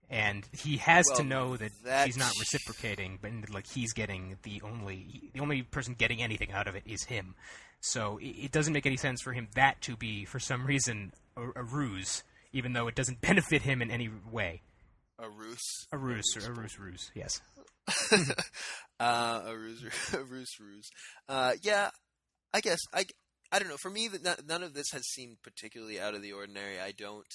and he has well, to know that that's... she's not reciprocating. But, like, he's getting the only, the only person getting anything out of it is him. So it, it doesn't make any sense for him that to be, for some reason, a, a ruse, even though it doesn't benefit him in any way. A ruse. A ruse. A ruse. Ruse. Yes. uh, a ruse. A ruse. Ruse. Uh, yeah, I guess I. I don't know. For me, that none of this has seemed particularly out of the ordinary. I don't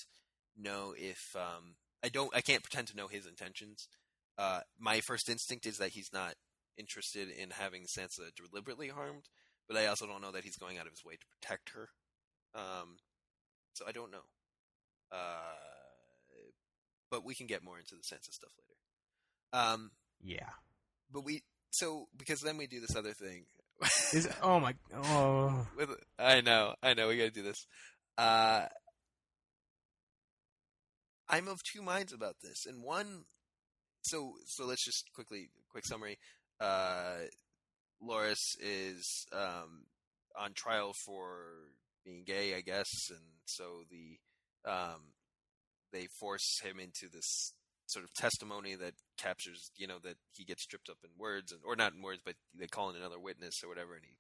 know if um, I don't. I can't pretend to know his intentions. Uh, my first instinct is that he's not interested in having Sansa deliberately harmed, but I also don't know that he's going out of his way to protect her. Um, so I don't know. Uh, but we can get more into the Sansa stuff later. Um, yeah. But we so because then we do this other thing. Is, oh my! Oh, With, I know, I know. We got to do this. Uh, I'm of two minds about this, and one. So, so let's just quickly, quick summary. Uh, Loras is um, on trial for being gay, I guess, and so the um, they force him into this sort of testimony that captures, you know, that he gets tripped up in words, and, or not in words, but they call in another witness or whatever. And he,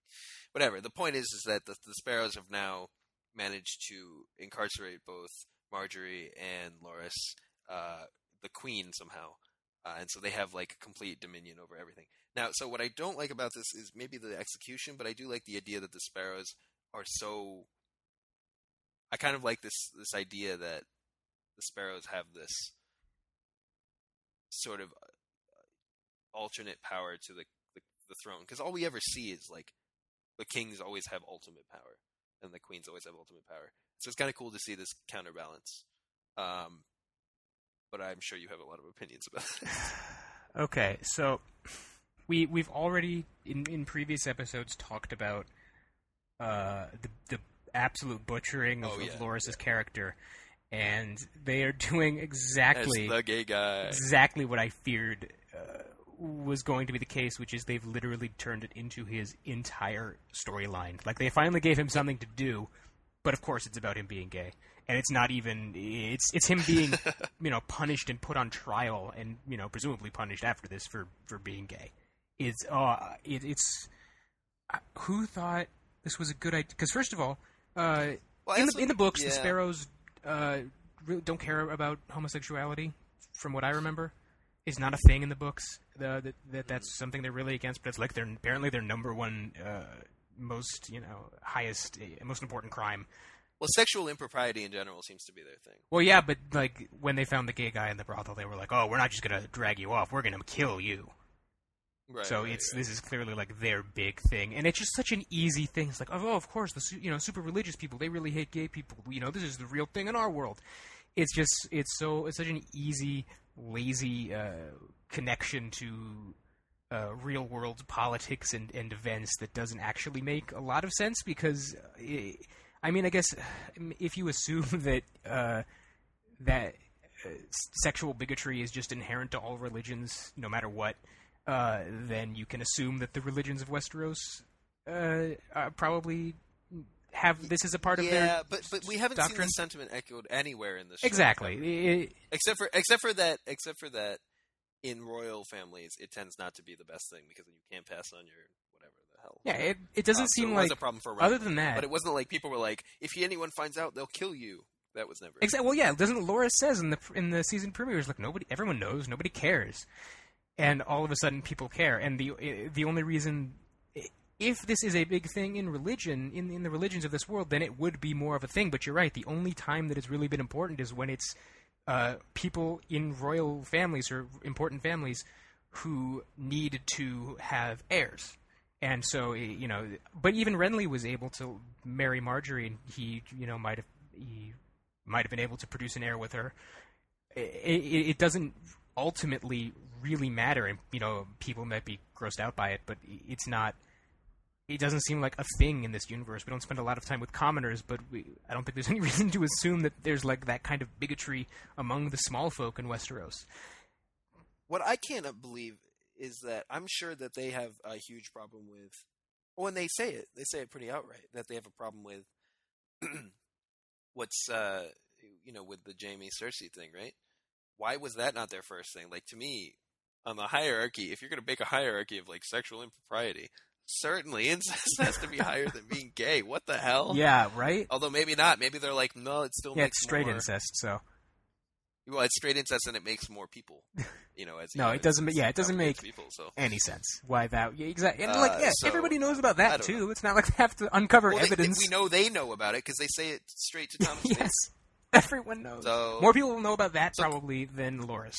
whatever. The point is, is that the, the Sparrows have now managed to incarcerate both Marjorie and Loras, uh, the queen somehow. Uh, and so they have like complete dominion over everything now. So what I don't like about this is maybe the execution, but I do like the idea that the Sparrows are so, I kind of like this, this idea that the Sparrows have this sort of alternate power to the the, the throne, because all we ever see is like the kings always have ultimate power and the queens always have ultimate power, so it's kind of cool to see this counterbalance. Um, but I'm sure you have a lot of opinions about this. Okay, so we we've already in, in previous episodes talked about uh, the the absolute butchering of, oh, yeah, of Loras' yeah. character. And they are doing exactly the gay guy. exactly what I feared uh, was going to be the case, which is they've literally turned it into his entire storyline. Like, they finally gave him something to do, but of course it's about him being gay. And it's not even... It's it's him being, you know, punished and put on trial and, you know, presumably punished after this for, for being gay. It's... Uh, it, it's uh, who thought this was a good idea? Because, first of all, uh, well, in, the, in the books, yeah. the Sparrows... Uh, really don't care about homosexuality, from what I remember. It's not a thing in the books. The, the, that that's something they're really against. But it's like they're apparently their number one, uh, most you know, highest, uh, most important crime. Well, sexual impropriety in general seems to be their thing. Well, yeah, but like when they found the gay guy in the brothel, they were like, "Oh, we're not just gonna drag you off. We're gonna kill you." Right, so right, it's right. This is clearly like their big thing, and it's just such an easy thing. It's like, oh, of course, the you know super religious people, they really hate gay people. You know, this is the real thing in our world. It's just it's so it's such an easy, lazy uh, connection to uh, real world politics and, and events that doesn't actually make a lot of sense. Because it, I mean, I guess if you assume that uh, that uh, sexual bigotry is just inherent to all religions, no matter what. Uh, then you can assume that the religions of Westeros uh, uh, probably have this as a part of yeah, their yeah. But but we haven't doctrine. seen this sentiment echoed anywhere in this show. Exactly, it, except for except for that except for that in royal families, it tends not to be the best thing because you can't pass on your whatever the hell. Yeah, it it doesn't um, seem so it like was a problem for a other than that. But it wasn't like people were like, if anyone finds out, they'll kill you. That was never exactly. Well, yeah, doesn't Laura says in the in the season premiere, it's like nobody, everyone knows, nobody cares. And all of a sudden, people care. And the the only reason, if this is a big thing in religion, in in the religions of this world, then it would be more of a thing. But you're right. The only time that it's really been important is when it's uh, people in royal families or important families who need to have heirs. And so, you know, but even Renly was able to marry Marjorie, and he, you know, might have he might have been able to produce an heir with her. It, it, it doesn't ultimately really matter, and you know people might be grossed out by it, but it's not it doesn't seem like a thing in this universe. We don't spend a lot of time with commoners, but we, I don't think there's any reason to assume that there's like that kind of bigotry among the small folk in Westeros. What I can't believe is that I'm sure that they have a huge problem with when they say it they say it pretty outright that they have a problem with what's uh you know with the Jamie Cersei thing, right? Why was that not their first thing? Like, to me, on the hierarchy, if you're going to make a hierarchy of, like, sexual impropriety, certainly incest has to be higher than being gay. What the hell? Yeah, right? Although maybe not. Maybe they're like, no, it still yeah, makes more... Yeah, it's straight more... incest, so... Well, it's straight incest and it makes more people, you know, as... no, know, it doesn't... Yeah, it doesn't make people, so. any sense. Why that... Yeah, exactly. And, uh, like, yeah, so, everybody knows about that, too. Know. It's not like they have to uncover well, evidence. They, they, we know they know about it, because they say it straight to Thomas. Yes. Face. Everyone knows. So, more people will know about that so, probably than Loras.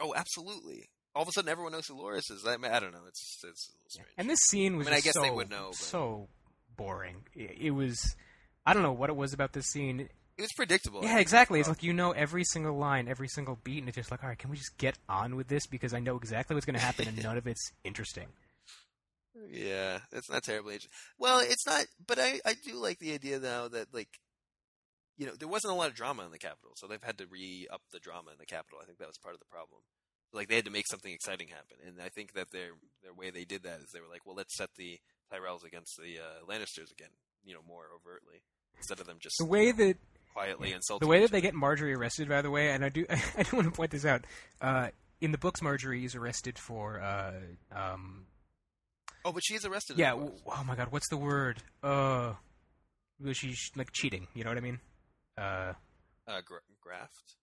Oh, absolutely! All of a sudden, everyone knows who Loras is. I, mean, I don't know. It's it's a little strange. And this scene was I mean, I guess so, they would know, but... so boring. It was. I don't know what it was about this scene. It was predictable. Yeah, exactly. It's like you know every single line, every single beat, and it's just like, all right, can we just get on with this? Because I know exactly what's going to happen, and none of it's interesting. Yeah, it's not terribly interesting. Well, it's not, but I, I do like the idea now that, like, you know, there wasn't a lot of drama in the capital, so they've had to re-up the drama in the capital. I think that was part of the problem. Like, they had to make something exciting happen, and I think that their their way they did that is they were like, well, let's set the Tyrells against the uh, Lannisters again, you know, more overtly, instead of them just the way that quietly insulting. The way that they get Marjorie arrested, by the way, and I do I do want to point this out. Uh, in the books, Marjorie is arrested for. Uh, um, oh, but she is arrested. Yeah. W- oh my God, what's the word? Uh, she's like cheating. You know what I mean? Uh, uh gra- graft.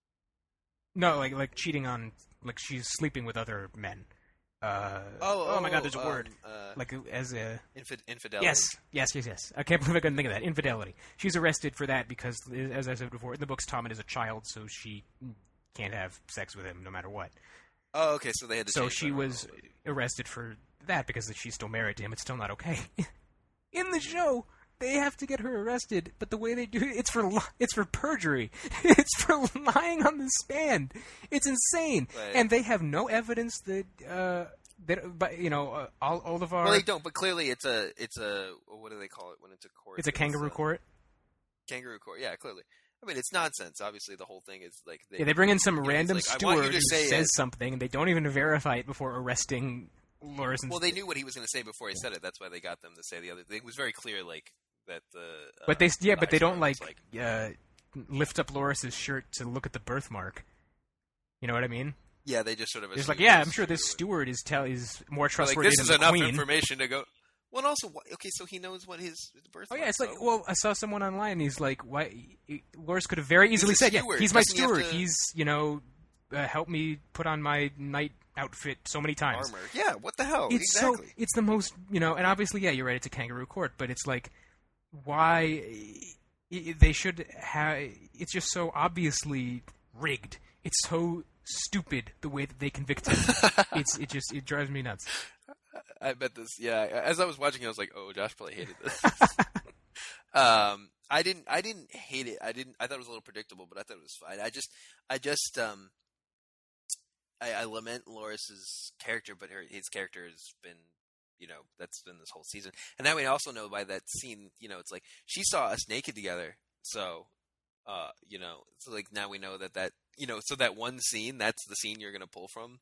No, like like cheating on. Like, she's sleeping with other men. Uh, oh, oh, oh, my God, there's a um, word. Uh, like, as a... Infi- infidelity. Yes, yes, yes, yes. I can't believe I couldn't think of that. Infidelity. She's arrested for that because, as I said before, in the books, Tommen is a child, so she can't have sex with him no matter what. Oh, okay, so they had to So she was arrested for that because she's still married to him. It's still not okay. In the show, they have to get her arrested, but the way they do it, it's for it's for perjury. It's for lying on the stand. It's insane, right. And they have no evidence that uh, that but you know uh, all all of our. Well, they don't. But clearly, it's a it's a what do they call it when it's a court? It's a kangaroo it's a, court. Kangaroo court. Yeah, clearly. I mean, it's nonsense. Obviously, the whole thing is like they, yeah, they bring in some random like, steward who says it. something, and they don't even verify it before arresting Laurisen's. Well, they knew what he was going to say before he said it. That's why they got them to say the other thing. It was very clear, like. That the, uh, but they yeah, the but they don't like, like uh, lift up Loris's shirt to look at the birthmark. You know what I mean? Yeah, they just sort of. It's like, yeah, I'm sure this steward is tell is more trustworthy like, than the queen. This is enough information to go. Well, and also, okay, so he knows what his birthmark. Oh yeah, it's so. like well, I saw someone online. He's like, why? Loris could have very easily said, yeah, he's my steward. He to... He's you know, uh, helped me put on my knight outfit so many times. Armor. Yeah. What the hell? It's exactly. so. It's the most you know, and obviously, yeah, you're right. It's a kangaroo court, but it's like. Why they should have it's just so obviously rigged. It's so stupid the way that they convict him. it's it just it drives me nuts. I bet this. Yeah, as I was watching, I was like, "Oh, Josh probably hated this." um, I didn't. I didn't hate it. I didn't. I thought it was a little predictable, but I thought it was fine. I just. I just. Um, I, I lament Loris's character, but her, his character has been. You know, that's been this whole season. And now we also know by that scene, you know, it's like, she saw us naked together. So, uh, you know, it's like now we know that that, you know, so that one scene, that's the scene you're going to pull from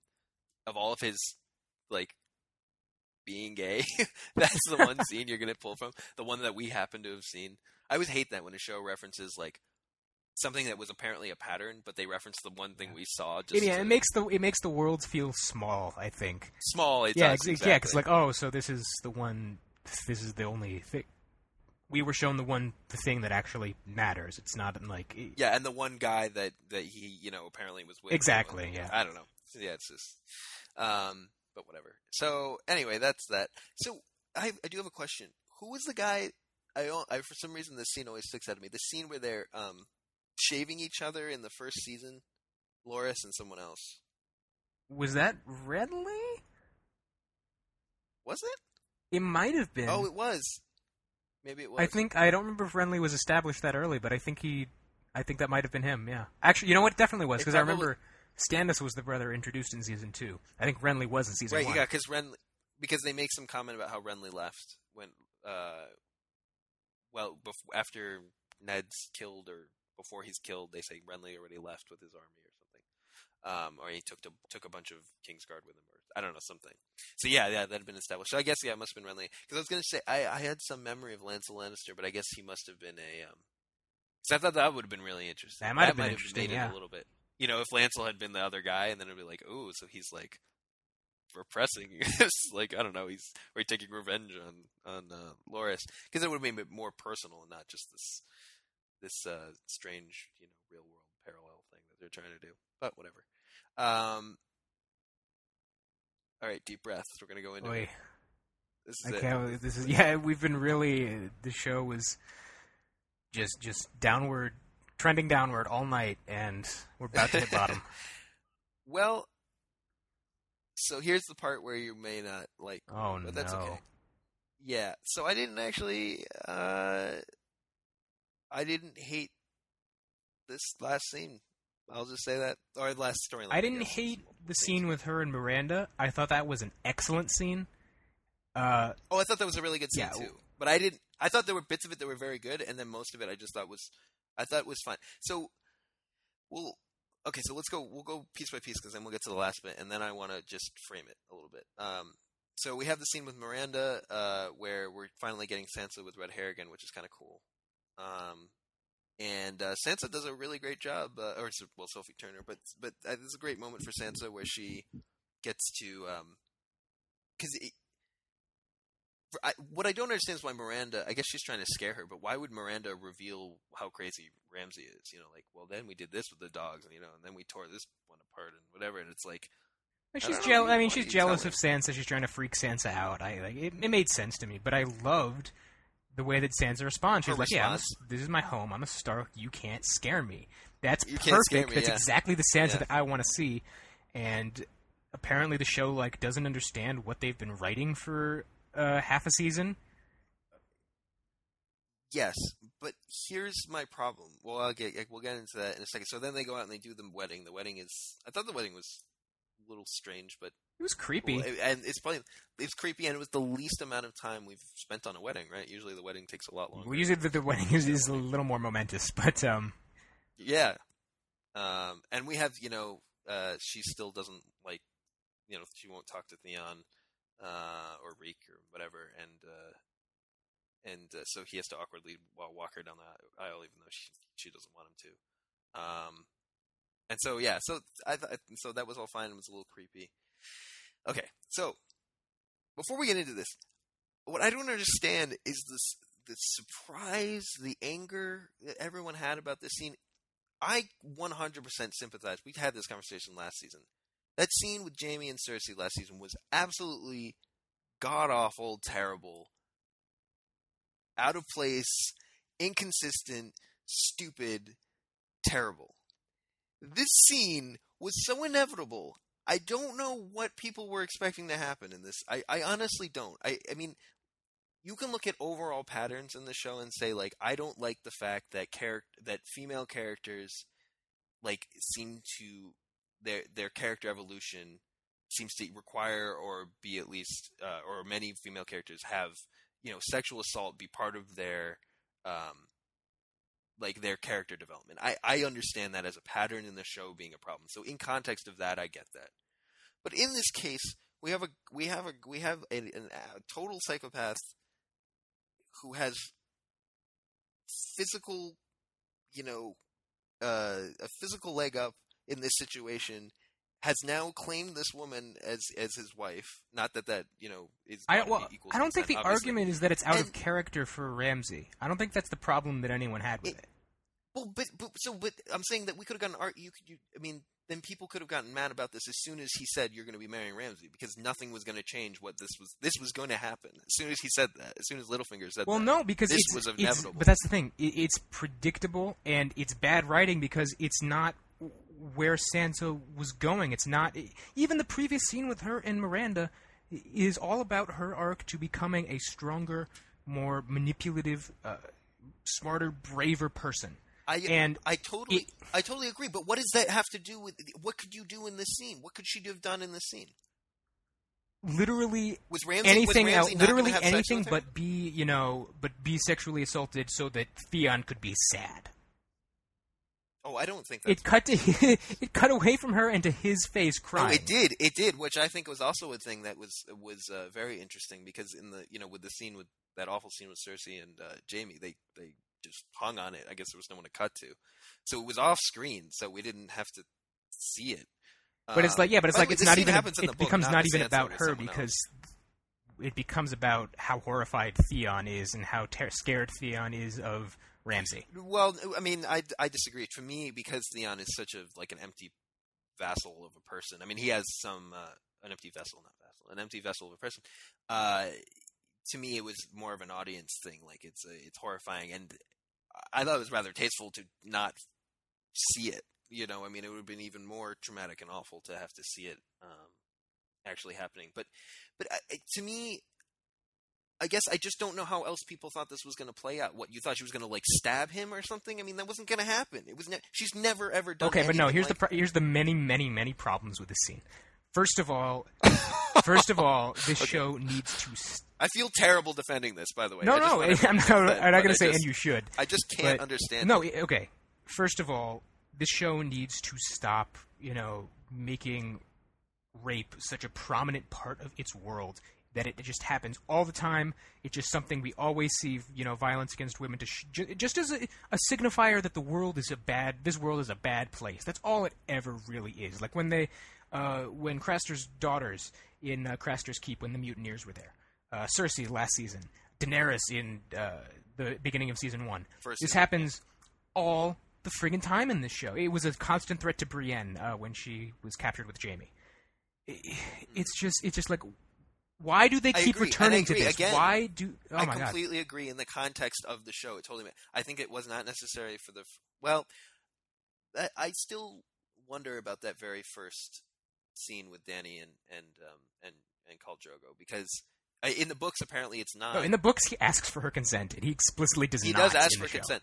of all of his, like, being gay. That's the one scene you're going to pull from. The one that we happen to have seen. I always hate that when a show references, like, something that was apparently a pattern, but they referenced the one thing we saw. Just yeah, to... it makes the it makes the world feel small. I think small. It yeah, does, ex- exactly. Yeah, because like, oh, so this is the one. This is the only thing we were shown. The one the thing that actually matters. It's not like it... yeah, and the one guy that, that he you know apparently was with. Exactly. Him. Yeah, I don't know. Yeah, it's just. Um, but whatever. So anyway, that's that. So I I do have a question. Who was the guy? I, I for some reason this scene always sticks out to me. The scene where they're um. shaving each other in the first season, Loris and someone else. Was that Redley? Was it? It might have been. Oh, it was. Maybe it was. I think I don't remember if Renly was established that early, but I think he, I think that might have been him. Yeah, actually, you know what? It definitely was because probably... I remember Stannis was the brother introduced in season two. I think Renly was in season right, one. Right? Yeah, because Renly, because they make some comment about how Renly left when, uh, well, before, after Ned's killed or. Before he's killed, they say Renly already left with his army or something, um, or he took to, took a bunch of Kingsguard with him, or I don't know something. So yeah, yeah, that had been established. So I guess yeah, it must have been Renly because I was going to say I, I had some memory of Lancel Lannister, but I guess he must have been a. Um, so I thought that would have been really interesting. That might have been might interesting, have made yeah. It a little bit. You know, if Lancel had been the other guy, and then it'd be like, oh, so he's like repressing, like I don't know, he's or he's taking revenge on on uh, Loris because it would have made it more personal and not just this. This uh, strange, you know, real world parallel thing that they're trying to do, but whatever. Um, all right, deep breaths. We're gonna go into. It. This is I it. Can't, this is yeah. We've been really. The show was just just downward, trending downward all night, and we're about to hit bottom. Well, so here's the part where you may not like. Oh but no. That's okay. Yeah. So I didn't actually. Uh, I didn't hate this last scene. I'll just say that. Or the last storyline. I didn't I hate the things. Scene with her and Miranda. I thought that was an excellent scene. Uh, oh, I thought that was a really good scene yeah, too. But I didn't. I thought there were bits of it that were very good, and then most of it I just thought was, I thought was fun. So, well, okay. So let's go. We'll go piece by piece because then we'll get to the last bit, and then I want to just frame it a little bit. Um, so we have the scene with Miranda, uh, where we're finally getting Sansa with red hair again, which is kind of cool. Um, and uh, Sansa does a really great job, uh, or it's, well, Sophie Turner, but but uh, it's a great moment for Sansa where she gets to, because. Um, I, what I don't understand is why Miranda, I guess she's trying to scare her, but why would Miranda reveal how crazy Ramsay is? You know, like, well, then we did this with the dogs, and you know, and then we tore this one apart and whatever. And it's like, but she's jealous. I mean, she's jealous of Sansa. She's trying to freak Sansa out. I like it, it made sense to me, but I loved the way that Sansa responds. She's like, yeah, I'm a, this is my home. I'm a Stark. You can't scare me. That's perfect. That's exactly the Sansa that I want to see. And apparently, the show like doesn't understand what they've been writing for. Uh, half a season? Yes, but here's my problem. Well, I'll get, we'll get into that in a second. So then they go out and they do the wedding. The wedding is... I thought the wedding was a little strange, but... It was creepy. Cool. And it's probably... It's creepy, and it was the least amount of time we've spent on a wedding, right? Usually the wedding takes a lot longer. Well, usually the, the wedding is, is a little more momentous, but... um, Yeah. Um, and we have, you know... Uh, she still doesn't, like... You know, she won't talk to Theon... Uh, or Reek or whatever, and uh, and uh, so he has to awkwardly walk her down the aisle, even though she she doesn't want him to. Um, and so yeah, so I th- so that was all fine. It was a little creepy. Okay, so before we get into this, what I don't understand is this: the surprise, the anger that everyone had about this scene. I one hundred percent sympathize. We had this conversation last season. That scene with Jamie and Cersei last season was absolutely god-awful, terrible, out of place, inconsistent, stupid, terrible. This scene was so inevitable. I don't know what people were expecting to happen in this. I, I honestly don't. I, I mean, you can look at overall patterns in the show and say, like, I don't like the fact that char- that female characters, like, seem to... Their their character evolution seems to require, or be at least, uh, or many female characters have, you know, sexual assault be part of their, um, like their character development. I, I understand that as a pattern in the show being a problem. So in context of that, I get that. But in this case, we have a we have a we have a, a total psychopath who has physical, you know, uh, a physical leg up. In this situation, has now claimed this woman as as his wife. Not that that, you know, is... I don't, well, I don't think the obviously. argument is that it's out and, of character for Ramsay. I don't think that's the problem that anyone had with it. it. Well, but, but so but I'm saying that we could have gotten... Art, you could, you, I mean, then people could have gotten mad about this as soon as he said, you're going to be marrying Ramsay, because nothing was going to change what this was... This was going to happen. As soon as he said that. As soon as Littlefinger said well, that. Well, no, because this it's... was inevitable. It's, but that's the thing. It, it's predictable, and it's bad writing because it's not... where Sansa was going. It's not... Even the previous scene with her and Miranda is all about her arc to becoming a stronger, more manipulative, uh, smarter, braver person. I, and I totally it, I totally agree, but what does that have to do with... What could you do in this scene? What could she have done in this scene? Literally was Ramsay, anything was Ramsay else, literally anything but be, you know, but be sexually assaulted so that Theon could be sad. Oh, I don't think that's... It cut, to his, it cut away from her and to his face crying. Oh, it did. It did, which I think was also a thing that was was uh, very interesting because in the, you know, with the scene with... That awful scene with Cersei and uh, Jamie, they, they just hung on it. I guess there was no one to cut to. So it was off screen, so we didn't have to see it. But um, it's like... Yeah, but it's like it's not even... It book, becomes not, not even about her because... Else. It becomes about how horrified Theon is and how ter- scared Theon is of... Ramsay. Well, I mean, I, I disagree. For me, because Theon is such a like an empty vessel of a person. I mean, he has some uh, an empty vessel, not vessel, an empty vessel of a person. Uh, to me, it was more of an audience thing. Like it's uh, it's horrifying, and I thought it was rather tasteful to not see it. You know, I mean, it would have been even more traumatic and awful to have to see it um, actually happening. But but uh, to me. I guess I just don't know how else people thought this was going to play out. What, you thought she was going to like stab him or something? I mean, that wasn't going to happen. It was ne- she's never ever done. Okay, but no. Here's like the pro- here's the many many many problems with this scene. First of all, First of all, this okay. show needs to stop. I feel terrible defending this, by the way. No, no, I'm not, I'm not going to say, just, and you should. I just can't but, understand. No, it. okay. First of all, this show needs to stop, you know, making rape such a prominent part of its world that it just happens all the time. It's just something we always see, you know, violence against women, to sh- just as a, a signifier that the world is a bad, this world is a bad place. That's all it ever really is. Like when they, uh, when Craster's daughters in uh, Craster's Keep, when the mutineers were there. Uh, Cersei last season, Daenerys in uh, the beginning of season one. First this season. happens all the friggin' time in this show. It was a constant threat to Brienne uh, when she was captured with Jamie. It, it's just, it's just like, why do they keep returning to this? Again, why do? Oh I my completely God. agree. In the context of the show, it totally. Made, I think it was not necessary for the. Well, I, I still wonder about that very first scene with Dany and and um, and and Khal Drogo, because. In the books, apparently, it's not. No, in the books, he asks for her consent, and he explicitly does he not. He does ask for consent.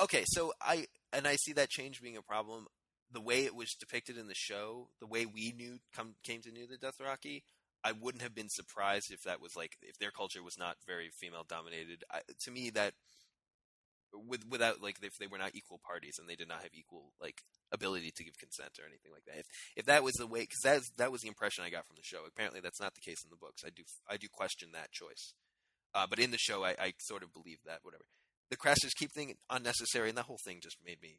Okay, so I and I see that change being a problem. The way it was depicted in the show, the way we knew come came to know the Dothraki, I wouldn't have been surprised if that was like if their culture was not very female dominated. I, to me, that with without like if they were not equal parties and they did not have equal like ability to give consent or anything like that. If, if that was the way, because that that was the impression I got from the show. Apparently, that's not the case in the books. I do I do question that choice, uh, but in the show, I, I sort of believe that. Whatever, the Craster's Keep thing unnecessary, and that whole thing just made me.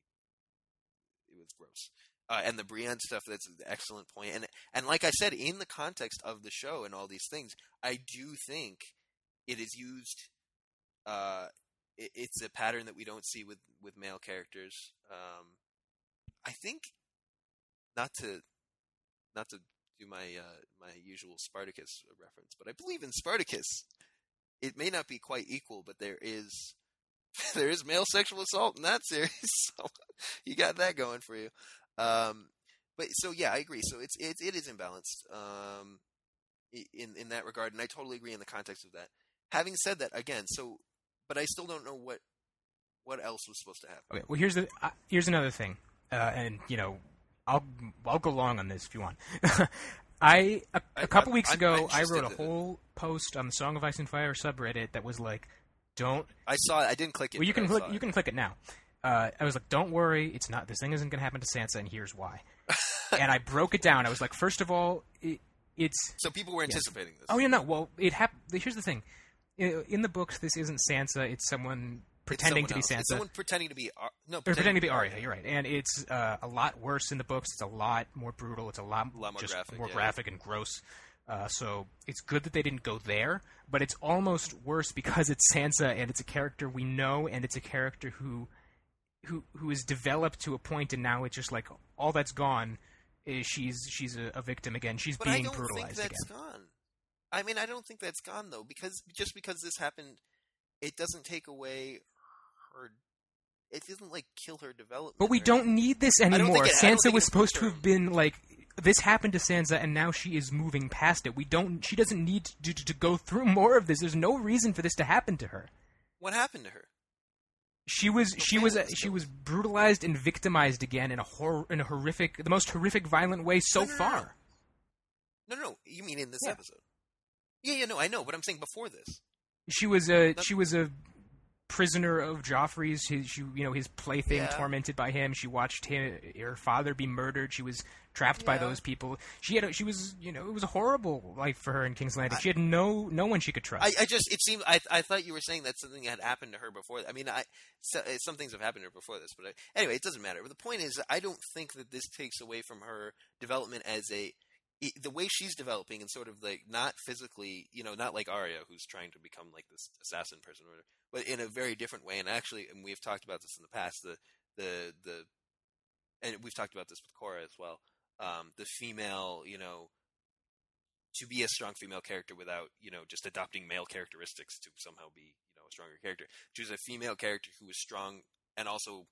It was gross, uh, and the Brienne stuff. That's an excellent point, and and like I said, in the context of the show and all these things, I do think it is used. Uh, it, it's a pattern that we don't see with with male characters. Um, I think, not to, not to do my uh, my usual Spartacus reference, but I believe in Spartacus. It may not be quite equal, but there is, there is male sexual assault in that series. So you got that going for you. Um, but so yeah, I agree. So it's it it is imbalanced um, in in that regard, and I totally agree in the context of that. Having said that, again, so but I still don't know what what else was supposed to happen. Okay. Well, here's the uh, here's another thing. Uh, and you know, I'll I'll go long on this if you want. I a, a couple I, weeks I'm, ago I'm I wrote a whole post on the Song of Ice and Fire subreddit that was like, "Don't." I saw it. I didn't click it. Well, you can click. You can click it now. Uh, I was like, "Don't worry, it's not. This thing isn't going to happen to Sansa, and here's why." And I broke it down. I was like, first of all, it, it's so people were anticipating yes. this. Oh yeah, no. Well, it happened. Here's the thing: in, in the books, this isn't Sansa. It's someone. Pretending to be else. Sansa. It's someone pretending to be Ar- no, pretending, pretending to be Arya. You're right, and it's uh, a lot worse in the books. It's a lot more brutal. It's a lot, a lot more just graphic, more yeah. graphic and gross. Uh, so it's good that they didn't go there, but it's almost worse because it's Sansa and it's a character we know, and it's a character who, who, who is developed to a point, and now it's just like all that's gone. Is she's she's a, a victim again. She's but being I don't brutalized think that's again. Gone. I mean, I don't think that's gone though, because just because this happened, it doesn't take away. Her, it doesn't like kill her development. But we right? don't need this anymore. It, Sansa was supposed to have been like this happened to Sansa, and now she is moving past it. We don't. She doesn't need to, to, to go through more of this. There's no reason for this to happen to her. What happened to her? She was okay, she was uh, she was brutalized and victimized again in a hor- in a horrific, the most horrific, violent way so no, no, no, far. No. no, no, you mean in this yeah. episode? Yeah, yeah, no, I know. But I'm saying before this, she was a That's... she was a. prisoner of Joffrey's, his you know his plaything, yeah. tormented by him. She watched him, her father be murdered. She was trapped yeah. by those people. She had, a, she was, you know, it was a horrible life for her in King's Landing. I, she had no, no one she could trust. I, I just, it seemed, I, I thought you were saying that something had happened to her before. I mean, I, so, some things have happened to her before this, but I, anyway, it doesn't matter. But the point is, I don't think that this takes away from her development as a. It, the way she's developing and sort of like not physically, you know, not like Arya who's trying to become like this assassin person, or whatever, but in a very different way. And actually, and we've talked about this in the past, the, the, the, and we've talked about this with Korra as well. Um, the female, you know, to be a strong female character without, you know, just adopting male characteristics to somehow be, you know, a stronger character. She was a female character who was strong and also,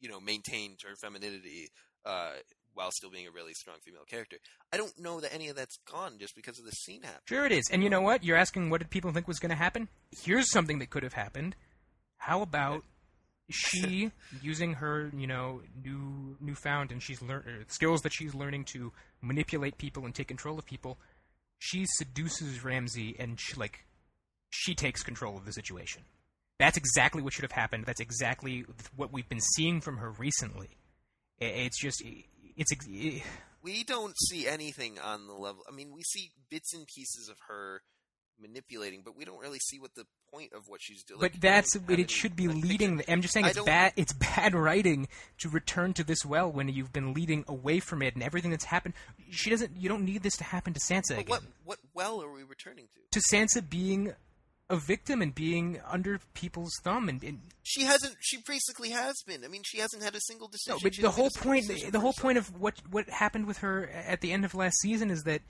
you know, maintained her femininity, uh, while still being a really strong female character. I don't know that any of that's gone just because of the scene happening. Sure it is. And you know what? You're asking what did people think was going to happen? Here's something that could have happened. How about she using her, you know, new newfound and she's learned skills that she's learning to manipulate people and take control of people. she seduces Ramsay and she, like she takes control of the situation. That's exactly what should have happened. That's exactly what we've been seeing from her recently. It's just it's it, we don't see anything on the level. I mean, we see bits and pieces of her manipulating, but we don't really see what the point of what she's doing. But like, that's what it should be leading. The, I'm just saying it's bad. It's bad writing to return to this well when you've been leading away from it and everything that's happened. She doesn't. You don't need this to happen to Sansa again. What what well are we returning to? To Sansa being a victim and being under people's thumb, and, and she hasn't. She basically has been. I mean, she hasn't had a single decision. No, but the whole point. The whole point of what what happened with her at the end of last season is that.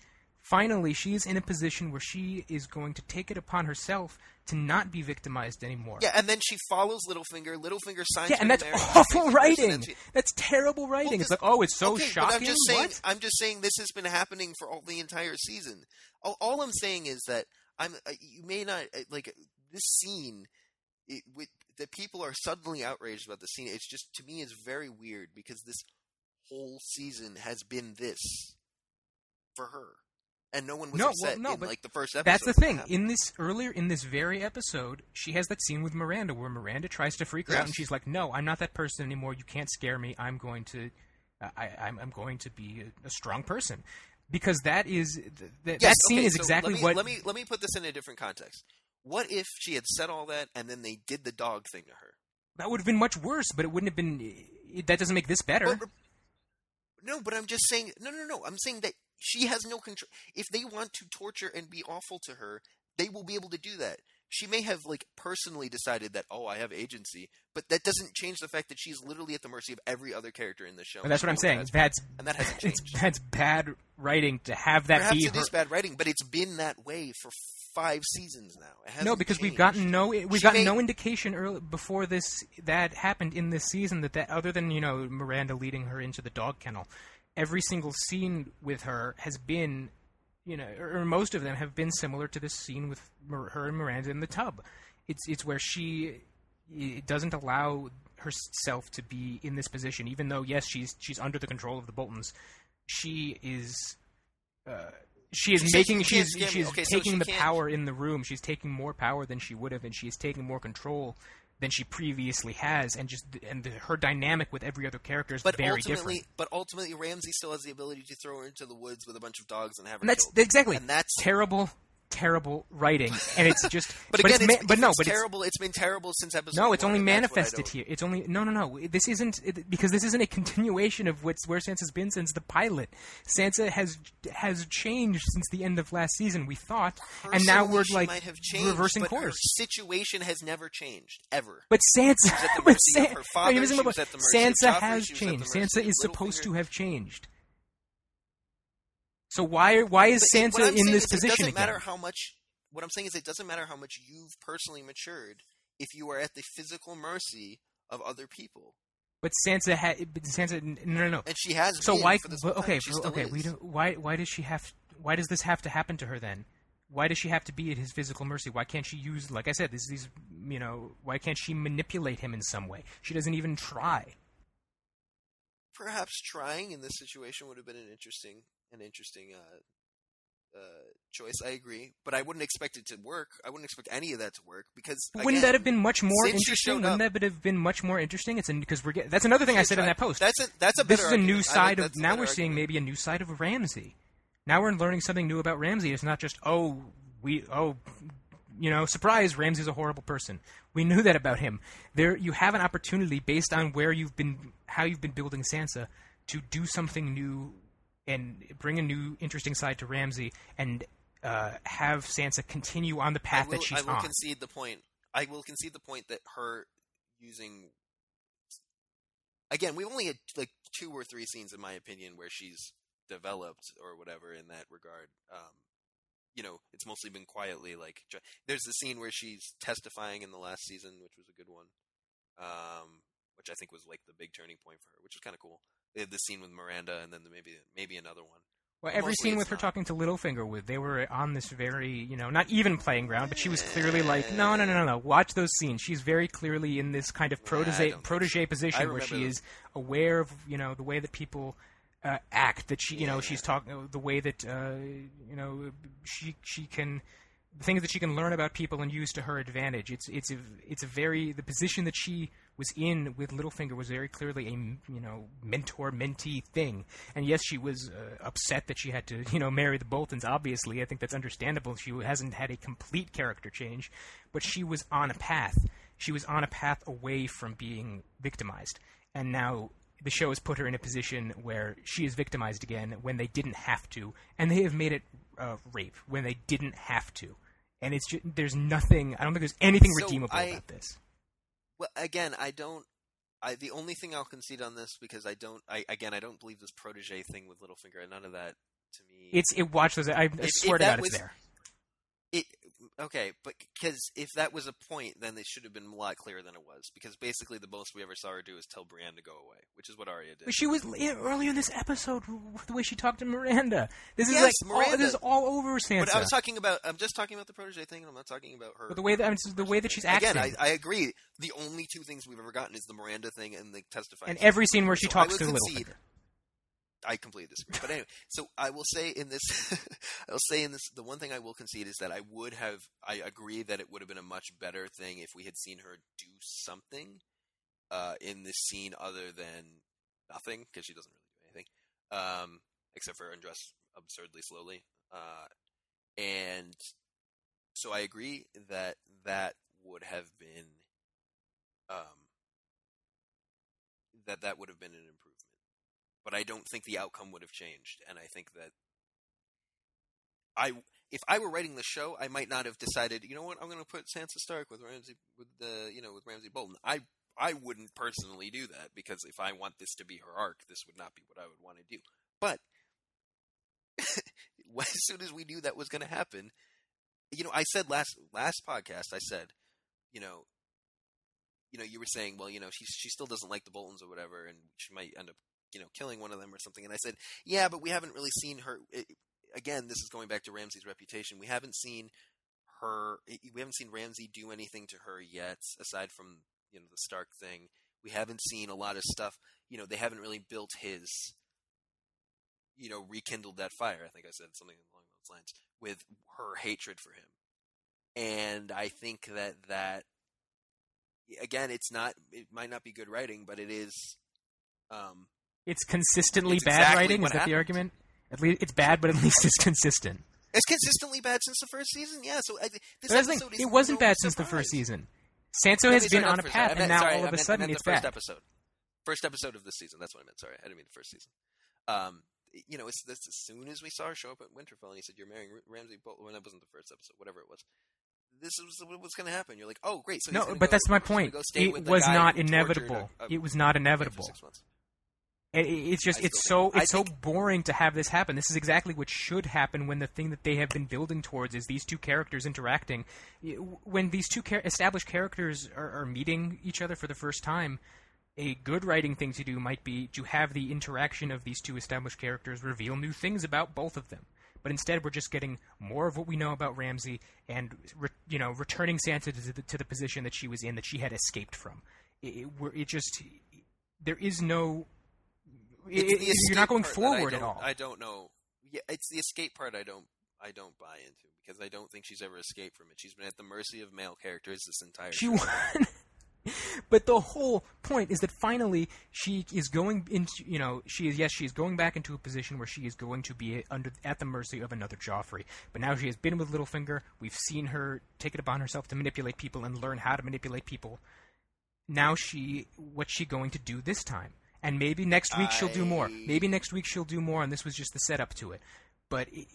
Finally, she is in a position where she is going to take it upon herself to not be victimized anymore. Yeah, and then she follows Littlefinger. Littlefinger signs yeah, and that's there, awful and writing. And she... That's terrible writing. Well, it's like, oh, it's so okay, shocking. I'm just, saying, I'm just saying this has been happening for all the entire season. All, all I'm saying is that I'm. Uh, you may not uh, like this scene. It, with, the people are suddenly outraged about the scene. It's just to me, it's very weird because this whole season has been this for her. And no one was no, upset well, no, in, but like, the first episode. That's the thing. In this earlier, in this very episode, she has that scene with Miranda where Miranda tries to freak her yes. out, and she's like, "No, I'm not that person anymore. You can't scare me. I'm going to, uh, I, I'm, I'm going to be a, a strong person," because that is th- th- yes, that scene okay, is so exactly let me, what. Let me let me put this in a different context. What if she had said all that and then they did the dog thing to her? That would have been much worse, but it wouldn't have been. It, that doesn't make this better. But, but, no, but I'm just saying. No, no, no. I'm saying that. She has no control. If they want to torture and be awful to her, they will be able to do that. She may have, like, personally decided that, oh, I have agency, but that doesn't change the fact that she's literally at the mercy of every other character in the show. And that's what I'm saying. That's and that hasn't changed. That's bad writing to have that Perhaps be her. Perhaps it is bad writing, but it's been that way for five seasons now. It hasn't no, because changed. we've gotten no we've she gotten may... no indication early, before this that happened in this season that, that other than you know Miranda leading her into the dog kennel. Every single scene with her has been, you know, or most of them have been similar to this scene with her and Miranda in the tub. It's it's where she doesn't allow herself to be in this position, even though yes, she's she's under the control of the Boltons. She is, uh, she is she making she she's she's okay, taking so she the can't. power in the room. She's taking more power than she would have, and she is taking more control than she previously has, and just and the, her dynamic with every other character is but very different. But ultimately, Ramsay still has the ability to throw her into the woods with a bunch of dogs and have her and that's, killed. Exactly. And that's terrible, terrible writing. And it's just... but again, but, it's, it's, but no, it's but terrible. It's, it's been terrible since episode No, it's one, only manifested here. It's only... No, no, no. This isn't... It, because this isn't a continuation of what's, where Sansa's been since the pilot. Sansa has has changed since the end of last season, we thought. Personally, and now we're, like, changed, reversing course. Her situation has never changed, ever. But Sansa... She was at the mercy San- of her father. No, she was at the mercy Sansa of Joffrey, has changed. Sansa is supposed Littlefinger. to have changed. So why why is but Sansa in this position again? It doesn't matter how much. What I'm saying is it doesn't matter how much you've personally matured if you are at the physical mercy of other people. But Sansa had. Sansa no no no. And she has. So been why? For this okay well, okay. We don't, why why does she have? Why does this have to happen to her then? Why does she have to be at his physical mercy? Why can't she use? Like I said, these these you know. Why can't she manipulate him in some way? She doesn't even try. Perhaps trying in this situation would have been an interesting. An interesting uh, uh, choice, I agree, but I wouldn't expect it to work. I wouldn't expect any of that to work because again, wouldn't that have been much more interesting? Wouldn't up, that have been much more interesting? It's because we're getting, that's another thing I said in that post. That's a that's a better. This is argument. a new side of now we're argument. seeing maybe a new side of Ramsay. Now we're learning something new about Ramsay. It's not just oh we oh you know surprise Ramsay's a horrible person. We knew that about him. There you have an opportunity based on where you've been, how you've been building Sansa, to do something new. And bring a new, interesting side to Ramsay, and uh, have Sansa continue on the path will, that she's on. I will on. concede the point. I will concede the point that her using again, we only had like two or three scenes, in my opinion, where she's developed or whatever in that regard. Um, you know, it's mostly been quietly. Like there's the scene where she's testifying in the last season, which was a good one, um, which I think was like the big turning point for her, which was kind of cool. They had the scene with Miranda, and then maybe maybe another one. Well, every Mostly scene with not. her talking to Littlefinger, with they were on this very, you know, not even playing ground, but she was clearly like, no, no, no, no, no. Watch those scenes. She's very clearly in this kind of protege, nah, protege so. position where she is aware of, you know, the way that people uh, act that she, you know, she's talking the way that, uh, you know, she she can the things that she can learn about people and use to her advantage. It's it's a, it's a very the position that she was in with Littlefinger was very clearly a, you know, mentor-mentee thing. And yes, she was uh, upset that she had to, you know, marry the Boltons, obviously. I think that's understandable. She hasn't had a complete character change, but she was on a path. She was on a path away from being victimized. And now the show has put her in a position where she is victimized again when they didn't have to. And they have made it uh, rape when they didn't have to. And it's just, there's nothing, I don't think there's anything so redeemable I... about this. Well, again, I don't. I the only thing I'll concede on this because I don't. I again, I don't believe this protege thing with Littlefinger. None of that to me. It's it. Watch those. I, I if, swear if to God, was, it's there. It okay, but because if that was a point, then it should have been a lot clearer than it was. Because basically, the most we ever saw her do is tell Brienne to go away, which is what Arya did. But she was earlier in this episode the way she talked to Miranda. This is yes, like Miranda. All, this is all over Sansa. But I was talking about. I'm just talking about the protege thing. And I'm not talking about her. But the way that I mean, the way that she's acting. Again, I, I agree. The only two things we've ever gotten is the Miranda thing and the testifying. And thing. Every scene where she so talks to Littlefinger. I completely disagree. But anyway, so I will say in this, I'll say in this, the one thing I will concede is that I would have, I agree that it would have been a much better thing if we had seen her do something uh, in this scene other than nothing, because she doesn't really do anything, um, except for undress absurdly slowly. Uh, and so I agree that that would have been, um, that that would have been an improvement. But I don't think the outcome would have changed, and I think that I, if I were writing the show, I might not have decided. You know what? I'm going to put Sansa Stark with Ramsay, with the you know, with Ramsay Bolton. I, I wouldn't personally do that because if I want this to be her arc, this would not be what I would want to do. But as soon as we knew that was going to happen, you know, I said last last podcast, I said, you know, you know, you were saying, well, you know, she she still doesn't like the Boltons or whatever, and she might end up, you know, killing one of them or something. And I said, yeah, but we haven't really seen her. It, again, this is going back to Ramsay's reputation. We haven't seen her. We haven't seen Ramsay do anything to her yet, aside from, you know, the Stark thing. We haven't seen a lot of stuff. You know, they haven't really built his, you know, rekindled that fire. I think I said something along those lines with her hatred for him. And I think that that, again, it's not, it might not be good writing, but it is, um, It's consistently it's bad exactly writing? Is that happened. The argument? At least it's bad, but at least it's consistent. It's consistently bad since the first season? Yeah, so I, this episode thing, is It wasn't bad since surprise. The first season. Sansa no, has been on a path, and now sorry, all of a meant, sudden it's bad. First episode. first episode of this season. That's what I meant. Sorry, I didn't mean the first season. Um, you know, it's, it's as soon as we saw her show up at Winterfell, and he said, you're marrying Ramsay Bolton. Well, that wasn't the first episode, whatever it was. This is what's going to happen. You're like, oh, great. So no, but go, that's my point. It was not inevitable. A, a, it was not inevitable. It's just, it's so, it's so boring to have this happen. This is exactly what should happen when the thing that they have been building towards is these two characters interacting. When these two char- established characters are, are meeting each other for the first time, a good writing thing to do might be to have the interaction of these two established characters reveal new things about both of them. But instead, we're just getting more of what we know about Ramsay and, re- you know, returning Sansa to the, to the position that she was in, that she had escaped from. It, it, it just, there is no... It's you're not going forward at all. I don't know. Yeah, it's the escape part I don't I don't buy into because I don't think she's ever escaped from it. She's been at the mercy of male characters this entire she time. But the whole point is that finally she is going into, you know, she is, yes, she is going back into a position where she is going to be under at the mercy of another Joffrey. But now she has been with Littlefinger. We've seen her take it upon herself to manipulate people and learn how to manipulate people. Now she, what's she going to do this time? And maybe next week I... she'll do more. Maybe next week she'll do more, and this was just the setup to it. But it...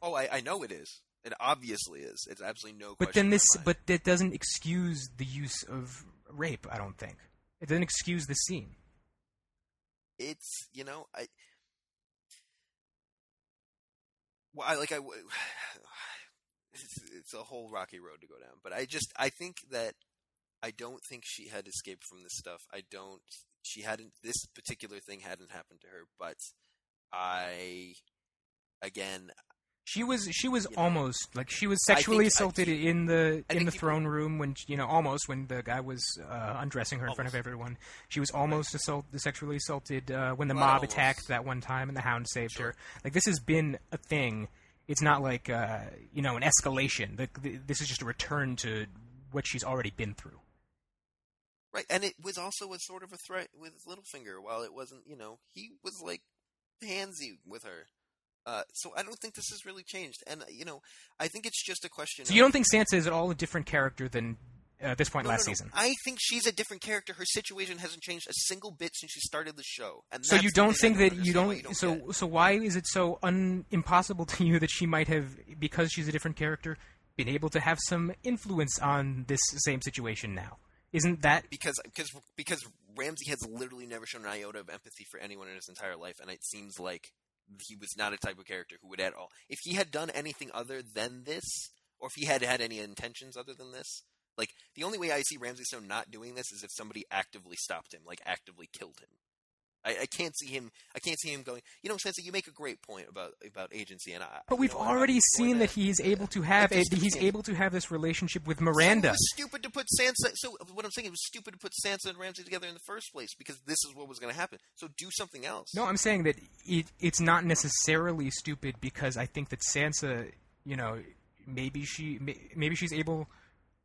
oh, I, I know it is. It obviously is. It's absolutely no. But question then this, but that doesn't excuse the use of rape. I don't think it doesn't excuse the scene. It's you know I. Well, I like I. It's, it's a whole rocky road to go down, but I just I think that I don't think she had escaped from this stuff. I don't. She hadn't. This particular thing hadn't happened to her, but I, again, She was she was you know, almost like she was sexually think, assaulted think, in the I in the throne would, room when you know almost when the guy was uh, undressing her almost. in front of everyone. She was almost right. assault sexually assaulted uh, when the well, mob almost. attacked that one time and the Hound saved sure. her. Like this has been a thing. It's not like uh, you know an escalation. The, the, this is just a return to what she's already been through. Right, and it was also a sort of a threat with Littlefinger. While it wasn't, you know, he was like pansy with her. Uh, so I don't think this has really changed, and you know, I think it's just a question. So you don't think Sansa is at all a different character than uh, this point no, last no, no. season? I think she's a different character. Her situation hasn't changed a single bit since she started the show. And so you don't think that you don't, you don't. So get. so why is it so un- impossible to you that she might have, because she's a different character, been able to have some influence on this same situation now? Isn't that because because because Ramsay has literally never shown an iota of empathy for anyone in his entire life, and it seems like. He was not a type of character who would at all. If he had done anything other than this, or if he had had any intentions other than this, like, the only way I see Ramsay Stone not doing this is if somebody actively stopped him, like, actively killed him. I, I can't see him, I can't see him going, you know, Sansa, you make a great point about, about agency, and I... But we've you know, already seen that, that he's able yeah. to have, a, he's able to have this relationship with Miranda. So it was stupid to put Sansa, so what I'm saying, it was stupid to put Sansa and Ramsay together in the first place, because this is what was going to happen. So do something else. No, I'm saying that it, it's not necessarily stupid, because I think that Sansa, you know, maybe she, maybe she's able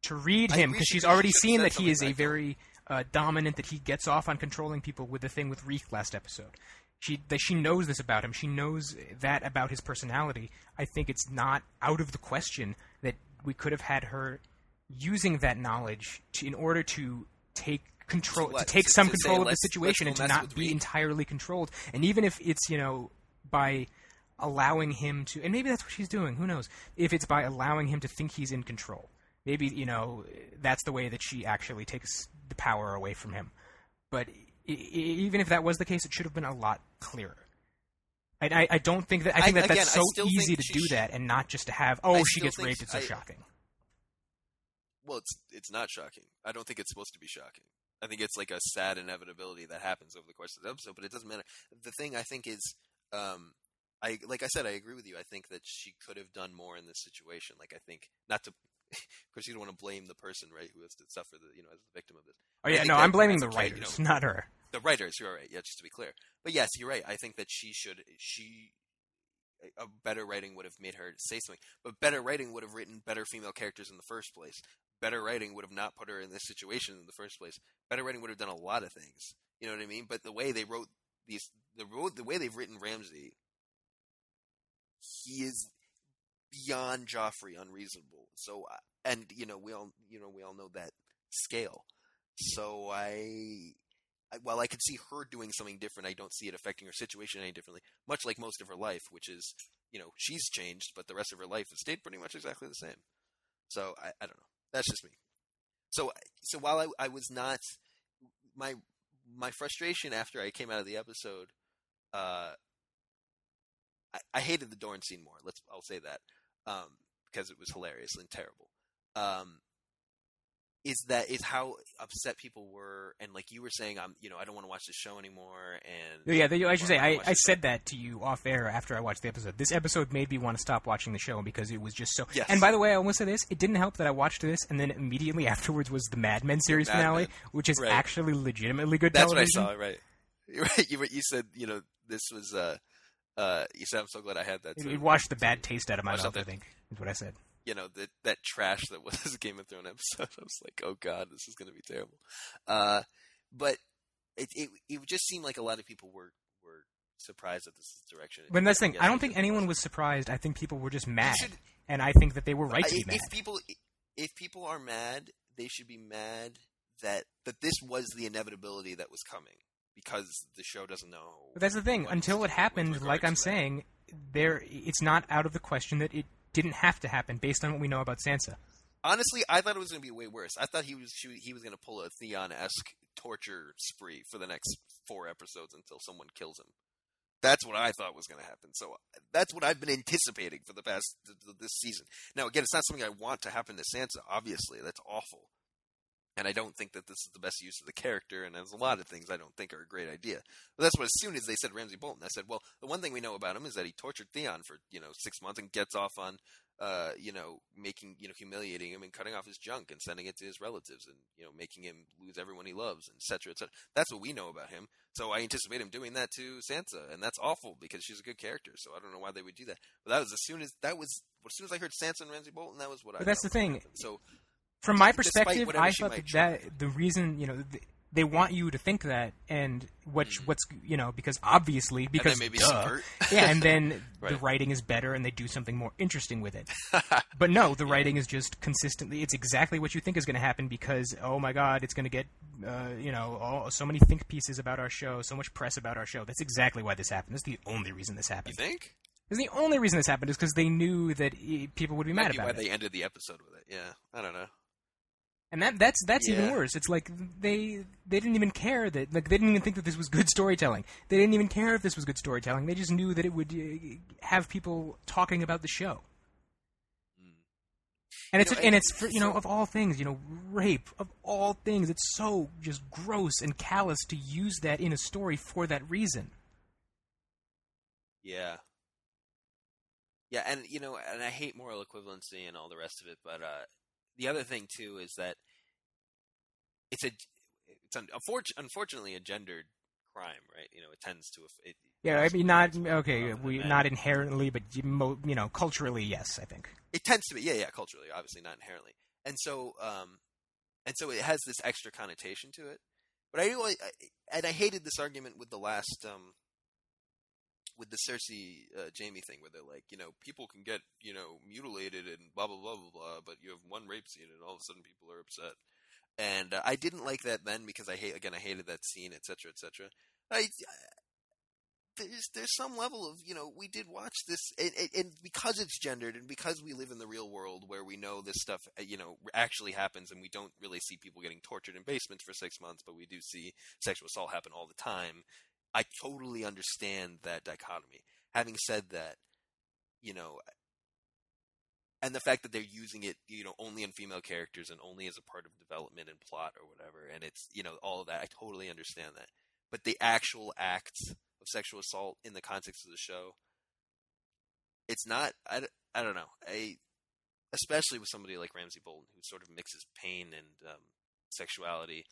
to read him, because she's already seen that he is a very... Uh, dominant, that he gets off on controlling people with the thing with Reek last episode. She that she knows this about him. She knows that about his personality. I think it's not out of the question that we could have had her using that knowledge to, in order to take control, to, to take to, some to control of the situation and to not be Reek. entirely controlled. And even if it's, you know, by allowing him to, and maybe that's what she's doing, who knows, if it's by allowing him to think he's in control. Maybe, you know, that's the way that she actually takes the power away from him. But e- even if that was the case, it should have been a lot clearer. I, I, I don't think that... I think I, that again, that's so easy to do sh- that and not just to have, oh, I she gets raped, it's so I, shocking. Well, it's it's not shocking. I don't think it's supposed to be shocking. I think it's like a sad inevitability that happens over the course of the episode, but it doesn't matter. The thing I think is... Um, I Like I said, I agree with you. I think that she could have done more in this situation. Like, I think... Not to... Of course, you don't want to blame the person, right, who has to suffer, the, you know, as the victim of this. Oh yeah, no, I'm blaming the writers, you know, not her. The writers, you're right. Yeah, just to be clear. But yes, you're right. I think that she should. She a better writing would have made her say something. But better writing would have written better female characters in the first place. Better writing would have not put her in this situation in the first place. Better writing would have done a lot of things. You know what I mean? But the way they wrote these, the road, the way they've written Ramsay, he is. Beyond Joffrey unreasonable. So, and you know, we all, you know, we all know that scale. So I, I, while I could see her doing something different, I don't see it affecting her situation any differently, much like most of her life, which is, you know, she's changed, but the rest of her life has stayed pretty much exactly the same. So I, I don't know. That's just me. So, so while I, I was not, my, my frustration after I came out of the episode, uh, I, I hated the Dorne scene more. Let's, I'll say that. Um, because it was hilarious and terrible. Um, is that is how upset people were, and like you were saying, I'm you know I don't want to watch this show anymore. And yeah, they, I should say I, I said that to you off air after I watched the episode. This episode made me want to stop watching the show because it was just so. Yes. And by the way, I almost said this. It didn't help that I watched this, and then immediately afterwards was the Mad Men series Mad finale, Men. which is right. actually legitimately good. That's television. What I saw. Right, right. You you said you know this was. Uh, Uh, you said, I'm so glad I had that. Too. It washed the bad taste out of my mouth, I think, is what I said. You know, that that trash that was a Game of Thrones episode. I was like, oh, God, this is going to be terrible. Uh, but it, it it just seemed like a lot of people were, were surprised at this direction. But that's the thing. I don't think anyone was surprised. I think people were just mad. Should, and I think that they were right I, to be if mad. People, if people are mad, they should be mad that that this was the inevitability that was coming. Because the show doesn't know. But that's the thing. Until it happened, like I'm saying, there it's not out of the question that it didn't have to happen based on what we know about Sansa. Honestly, I thought it was going to be way worse. I thought he was she, he was going to pull a Theon-esque torture spree for the next four episodes until someone kills him. That's what I thought was going to happen. So that's what I've been anticipating for the past th- th- this season. Now, again, it's not something I want to happen to Sansa. Obviously, that's awful. And I don't think that this is the best use of the character, and there's a lot of things I don't think are a great idea. But that's what, as soon as they said Ramsay Bolton, I said, well, the one thing we know about him is that he tortured Theon for, you know, six months and gets off on, uh, you know, making, you know, humiliating him and cutting off his junk and sending it to his relatives and, you know, making him lose everyone he loves, et cetera, et cetera. That's what we know about him. So I anticipate him doing that to Sansa, and that's awful because she's a good character. So I don't know why they would do that. But that was as soon as that was as soon as I heard Sansa and Ramsay Bolton, that was what but I. But that's the thing. So. From my perspective, I thought that, that the reason, you know, th- they want you to think that, and which, mm. what's, you know, because obviously, because, and maybe duh, yeah, and then right. the writing is better, and they do something more interesting with it. But no, the yeah. writing is just consistently, it's exactly what you think is going to happen, because, oh my God, it's going to get, uh, you know, all, so many think pieces about our show, so much press about our show. That's exactly why this happened. That's the only reason this happened. You think? Because the only reason this happened is because they knew that people would be mad That'd about it. That's why they ended the episode with it, yeah. I don't know. And that that's that's yeah. even worse. It's like they they didn't even care that like they didn't even think that this was good storytelling. They didn't even care if this was good storytelling. They just knew that it would uh, have people talking about the show. Mm. And it's you know, and it's you know of all things, you know, rape of all things. It's so just gross and callous to use that in a story for that reason. Yeah. Yeah, and you know, and I hate moral equivalency and all the rest of it, but uh the other thing, too, is that it's a it's un, unfortunately a gendered crime, right? You know, it tends to... It, yeah, I mean, not... Okay, we not inherently, but, you know, culturally, yes, I think. It tends to be... Yeah, yeah, culturally, obviously, not inherently. And so um, and so it has this extra connotation to it. But I do... I, and I hated this argument with the last... Um, with the Cersei uh, Jamie thing where they're like, you know, people can get, you know, mutilated and blah, blah, blah, blah, blah, but you have one rape scene and all of a sudden people are upset. And uh, I didn't like that then because I hate, again, I hated that scene, et cetera, et cetera. I, I, there's, there's some level of, you know, we did watch this and, and, and because it's gendered and because we live in the real world where we know this stuff, you know, actually happens and we don't really see people getting tortured in basements for six months, but we do see sexual assault happen all the time. I totally understand that dichotomy. Having said that, you know, and the fact that they're using it, you know, only in female characters and only as a part of development and plot or whatever, and it's, you know, all of that, I totally understand that. But the actual acts of sexual assault in the context of the show, it's not, I, I don't know, I, especially with somebody like Ramsay Bolton who sort of mixes pain and um, sexuality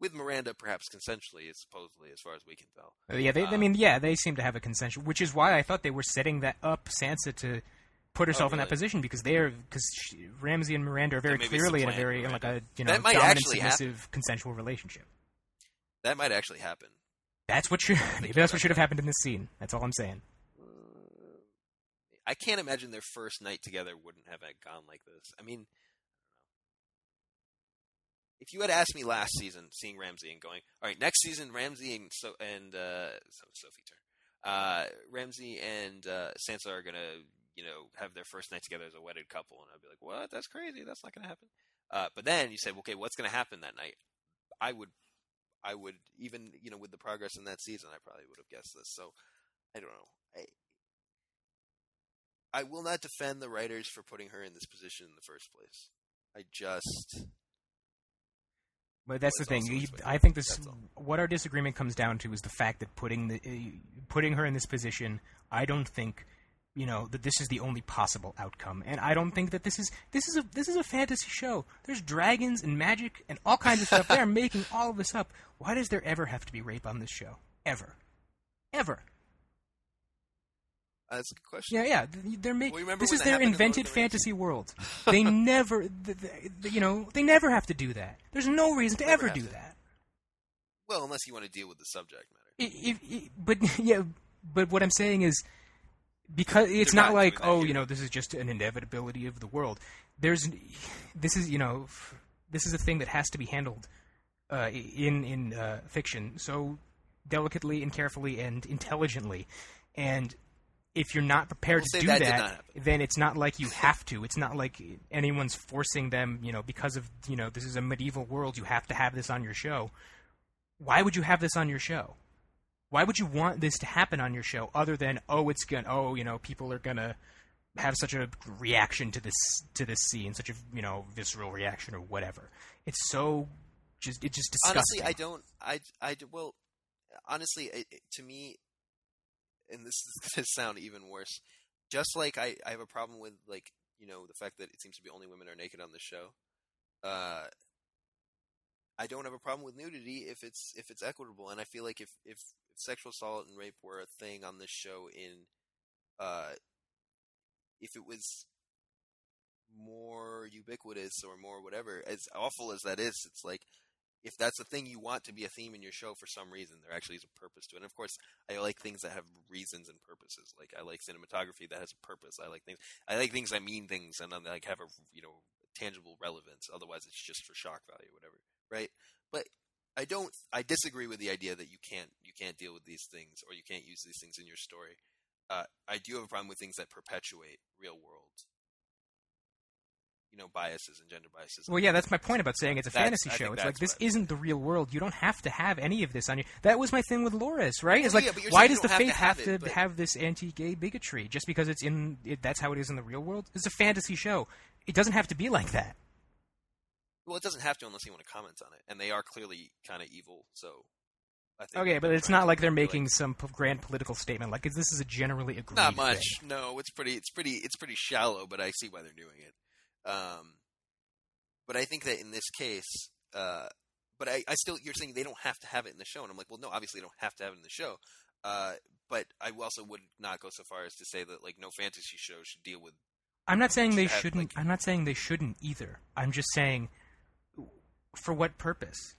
with Miranda, perhaps consensually, supposedly, as far as we can tell. Uh, yeah, they, um, I mean, yeah, they seem to have a consensual, which is why I thought they were setting that up, Sansa, to put herself oh, really? in that position, because they're, because Ramsay and Miranda are very clearly in a very, in like a, you know, dominant, submissive, happen. consensual relationship. That might actually happen. That's what should, maybe that's what should have happened in this scene. That's all I'm saying. Uh, I can't imagine their first night together wouldn't have gone like this. I mean... If you had asked me last season, seeing Ramsay and going, all right, next season, Ramsay and so and uh, so Sophie Turner, uh, Ramsay and uh, Sansa are gonna, you know, have their first night together as a wedded couple, and I'd be like, what? That's crazy. That's not gonna happen. Uh, but then you said, okay, what's gonna happen that night? I would, I would even, you know, with the progress in that season, I probably would have guessed this. So I don't know. I I will not defend the writers for putting her in this position in the first place. I just. But that's well, the thing. You, I think this. What our disagreement comes down to is the fact that putting the uh, putting her in this position. I don't think, you know, that this is the only possible outcome, and I don't think that this is this is a this is a fantasy show. There's dragons and magic and all kinds of stuff. They're making all of this up. Why does there ever have to be rape on this show? Ever, ever. That's a good question. Yeah, yeah. They're make, well, this is their invented in fantasy world. They never, the, the, you know, they never have to do that. There's no reason to ever do to. that. Well, unless you want to deal with the subject matter. It, it, it, but yeah, but what I'm saying is, because it's not, not like, oh, either. you know, this is just an inevitability of the world. There's, this is, you know, this is a thing that has to be handled uh, in in uh, fiction so delicately and carefully and intelligently, and. If you're not prepared we'll to do that, that then it's not like you have to. It's not like anyone's forcing them, you know, because of, you know, this is a medieval world, you have to have this on your show. Why would you have this on your show? Why would you want this to happen on your show other than, oh, it's going to, oh, you know, people are going to have such a reaction to this to this scene, such a you know visceral reaction or whatever. It's so just it's just disgusting. Honestly, I don't. I I well, honestly, it, it, to me, and this is going to sound even worse. Just like I, I have a problem with like you know the fact that it seems to be only women are naked on this show. Uh, I don't have a problem with nudity if it's if it's equitable, and I feel like if if, if sexual assault and rape were a thing on this show in, uh, if it was more ubiquitous or more whatever, as awful as that is, it's like if that's a thing you want to be a theme in your show for some reason, there actually is a purpose to it. And of course, I like things that have reasons and purposes. Like I like cinematography that has a purpose. I like things. I like things that mean things and then like have a you know tangible relevance. Otherwise, it's just for shock value, or whatever. Right, but I don't. I disagree with the idea that you can't you can't deal with these things or you can't use these things in your story. Uh, I do have a problem with things that perpetuate real world, you know, biases and gender biases. Well, yeah, that's my point about saying it's a that's, fantasy I show. It's like this isn't the real world. You don't have to have any of this on you. That was my thing with Loras, right? It's well, like yeah, why does the faith have to have, have, to it, have this anti-gay bigotry just because it's in? It, that's how it is in the real world. It's a fantasy show. It doesn't have to be like that. Well, it doesn't have to unless you want to comment on it, and they are clearly kind of evil, so I think... Okay, but it's not like they're making like, some grand political statement, like this is a generally agreed Not much, thing. No, it's pretty it's pretty, it's pretty shallow, but I see why they're doing it. Um, but I think that in this case, uh, but I, I still, you're saying they don't have to have it in the show, and I'm like, well, no, obviously they don't have to have it in the show, uh, but I also would not go so far as to say that, like, no fantasy show should deal with... I'm not saying should they have, shouldn't, like, I'm not saying they shouldn't either, I'm just saying... For what purpose?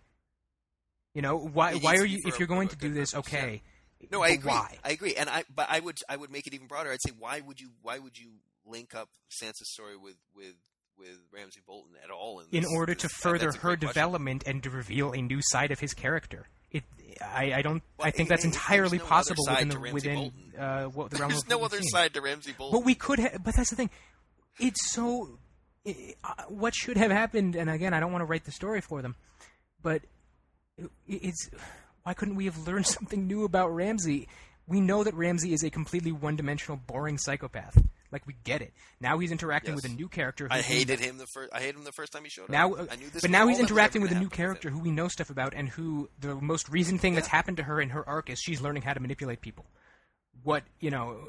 You know, why? Why are you? If you're going to do this, okay. No, I agree. Why? I agree, and I. But I would. I would make it even broader. I'd say, why would you? Why would you link up Sansa's story with with with Ramsay Bolton at all? In, this, in order this, to further her development question. and to reveal a new side of his character. It. I. I don't. Well, I think and, that's and entirely no possible within the within uh, what, the realm there's of. There's no other seen. side to Ramsay Bolton. But we could. Ha- but that's the thing. It's so. It, uh, what should have happened, and again, I don't want to write the story for them, but it, it's why couldn't we have learned something new about Ramsay? We know that Ramsay is a completely one-dimensional, boring psychopath. Like, we get it. Now he's interacting yes. with a new character. Who I hated him the first. I hated him the first time he showed now, up. I knew this but now he's interacting with a new character who we know stuff about, and who the most recent thing yeah. that's happened to her in her arc is she's learning how to manipulate people. What you know,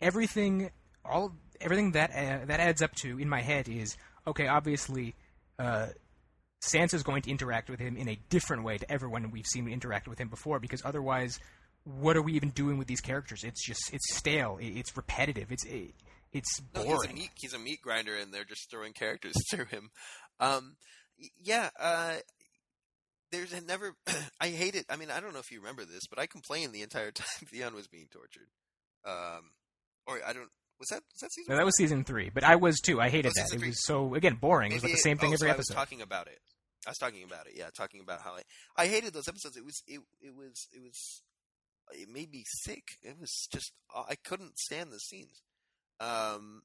everything, all. Everything that uh, that adds up to in my head is, okay, obviously uh, Sansa's going to interact with him in a different way to everyone we've seen interact with him before, because otherwise what are we even doing with these characters? It's just, it's stale, it's repetitive, it's it's boring. No, he's, a meat, he's a meat grinder and they're just throwing characters through him. Um, yeah, uh, there's never, I hate it, I mean, I don't know if you remember this, but I complained the entire time Theon was being tortured. Um, or I don't, Was that, was that season no, that was season three, but I was too. I hated oh, that. It was so, again, boring. Maybe it was like the same thing oh, every so episode. I was talking about it. I was talking about it, yeah. Talking about how I, I hated those episodes. It was, it, it was, it was, it made me sick. It was just, I couldn't stand the scenes. Um,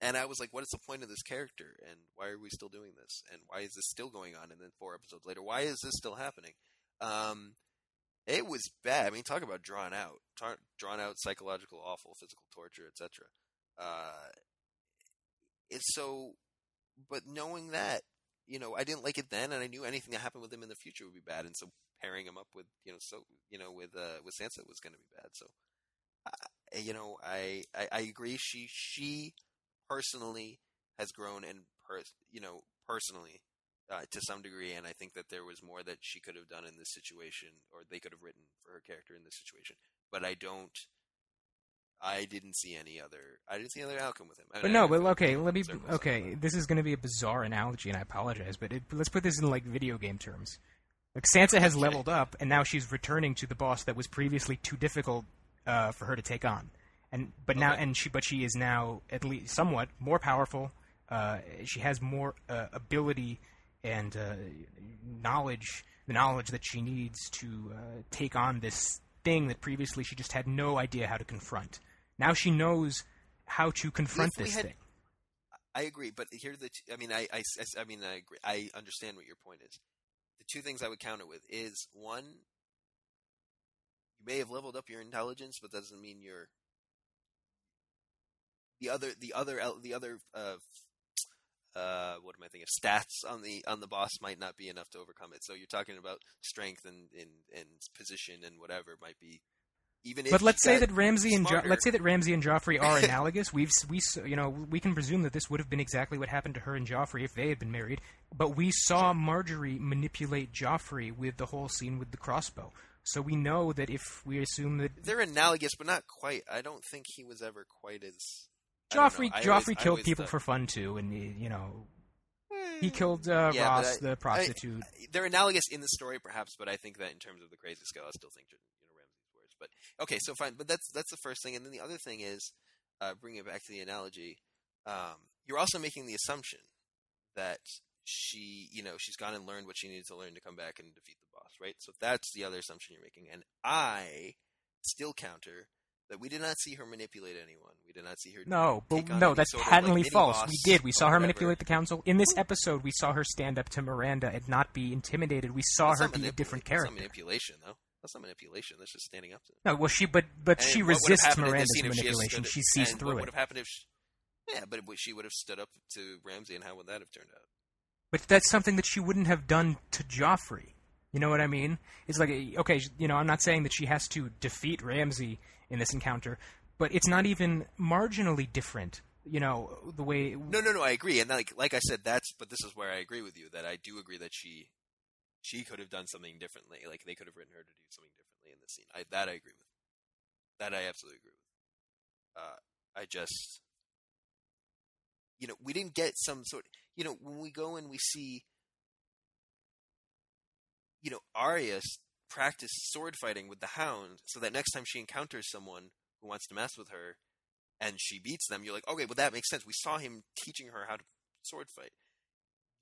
and I was like, what is the point of this character? And why are we still doing this? And why is this still going on? And then four episodes later, why is this still happening? Um, it was bad. I mean, talk about drawn out, Tar- drawn out, psychological, awful, physical torture, et cetera. Uh, it's so, but knowing that, you know, I didn't like it then, and I knew anything that happened with him in the future would be bad, and so pairing him up with, you know, so you know, with uh, with Sansa was going to be bad. So, uh, you know, I, I I agree. She she personally has grown, and per, you know, personally uh, to some degree, and I think that there was more that she could have done in this situation, or they could have written for her character in this situation. But I don't. I didn't see any other. I didn't see another outcome with him. I but no, but okay, let me. Okay, this is going to be a bizarre analogy, and I apologize, but it, let's put this in like video game terms. Like Sansa has okay. leveled up, and now she's returning to the boss that was previously too difficult uh, for her to take on. And but okay. now, and she, but she is now at least somewhat more powerful. Uh, she has more uh, ability and uh, knowledge, the knowledge that she needs to uh, take on this thing that previously she just had no idea how to confront. Now she knows how to confront this had, thing. I agree, but here the two, I mean I, I, I mean I agree. I understand what your point is. The two things I would counter with is one, you may have leveled up your intelligence, but that doesn't mean you're the other the other the other uh, uh, what am I thinking? Stats on the on the boss might not be enough to overcome it. So you're talking about strength and and, and position and whatever might be. Even if but let's say that Ramsay and jo- let's say that Ramsay and Joffrey are analogous. We've we you know we can presume that this would have been exactly what happened to her and Joffrey if they had been married. But we saw Margaery manipulate Joffrey with the whole scene with the crossbow. So we know that if we assume that they're analogous, but not quite. I don't think he was ever quite as Joffrey. Joffrey always, killed people thought... for fun too, and you know. He killed uh, yeah, Ross, I, the prostitute. I, they're analogous in the story, perhaps, but I think that in terms of the crazy scale, I still think you know Ramsay's words. But okay, so fine. But that's that's the first thing, and then the other thing is, uh, bringing it back to the analogy, um, you're also making the assumption that she, you know, she's gone and learned what she needed to learn to come back and defeat the boss, right? So that's the other assumption you're making, and I still counter that we did not see her manipulate anyone. We did not see her. No, but no, that's patently like false. We did. We saw her whatever. manipulate the council. In this episode, we saw her stand up to Miranda and not be intimidated. We saw that's her be manipula- a different character. That's not manipulation, though. That's not manipulation. That's just standing up to. No, well, she but but and she resists Miranda's manipulation. She, she sees and through what it. What would have happened if? She, yeah, but she would have stood up to Ramsay, and how would that have turned out? But that's something that she wouldn't have done to Joffrey. You know what I mean? It's like, okay, you know, I'm not saying that she has to defeat Ramsay in this encounter, but it's not even marginally different, you know, the way... No, no, no, I agree. And like like I said, that's... But this is where I agree with you, that I do agree that she she could have done something differently. Like, they could have written her to do something differently in this scene. I, that I agree with. That I absolutely agree with. Uh, I just... You know, we didn't get some sort... You know, when we go and we see... You know, Arya practiced sword fighting with the Hound so that next time she encounters someone who wants to mess with her and she beats them, you're like, okay, well, that makes sense. We saw him teaching her how to sword fight.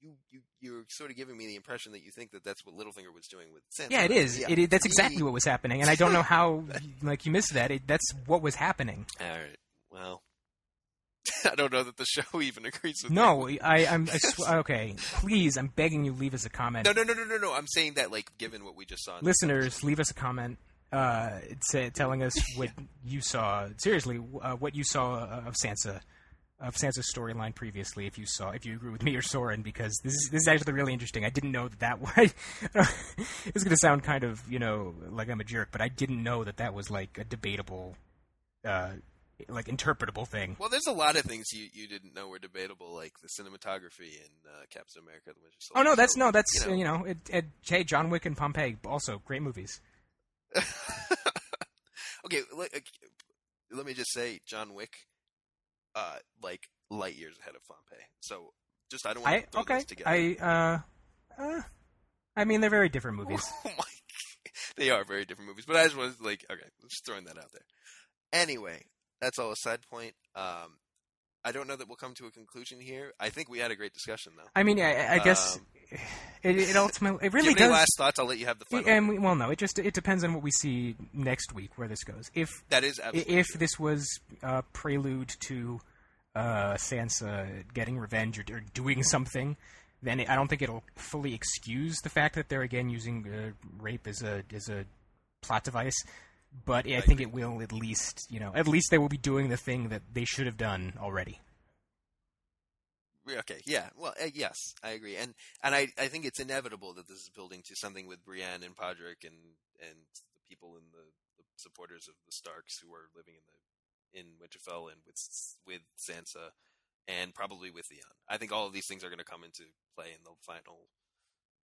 You, you, you're sort of giving me the impression that you think that that's what Littlefinger was doing with Sansa. Yeah, it is. Yeah. It, it, that's exactly what was happening, and I don't know how like you missed that. It, that's what was happening. All right, well... I don't know that the show even agrees with no, that. No, I, I'm... I sw- okay, please, I'm begging you, leave us a comment. No, no, no, no, no, no. I'm saying that, like, given what we just saw. Listeners, leave us a comment uh, t- telling us what you saw. Seriously, uh, what you saw of Sansa, of Sansa's storyline previously, if you saw, if you agree with me or Soren, because this is, this is actually really interesting. I didn't know that that was... It's going to sound kind of, you know, like I'm a jerk, but I didn't know that that was, like, a debatable... Uh, like interpretable thing. Well, there's a lot of things you, you didn't know were debatable, like the cinematography in uh, Captain America: The Winter Soldier. Oh no, that's so, no, that's you know, you know it, it, hey, John Wick and Pompeii, also great movies. Okay, let, let me just say, John Wick, uh, like light years ahead of Pompeii. So, just I don't want I, to throw okay. those together. I uh, uh, I mean they're very different movies. Oh my, they are very different movies. But I just was like, okay, just throwing that out there. Anyway. That's all a side point. Um, I don't know that we'll come to a conclusion here. I think we had a great discussion, though. I mean, I, I guess um, it, it ultimately it really do you have does. Any last thoughts? I'll let you have the final. And we, well, no, it just it depends on what we see next week where this goes. If that is absolutely if true. This was a prelude to uh, Sansa getting revenge or, or doing something, then it, I don't think it'll fully excuse the fact that they're again using uh, rape as a as a plot device. But I think it will at least, you know, at least they will be doing the thing that they should have done already. Okay, yeah. Well, uh, yes, I agree. And and I, I think it's inevitable that this is building to something with Brienne and Podrick and, and the people in the, the supporters of the Starks who are living in the in Winterfell and with with Sansa and probably with Theon. I think all of these things are going to come into play in the final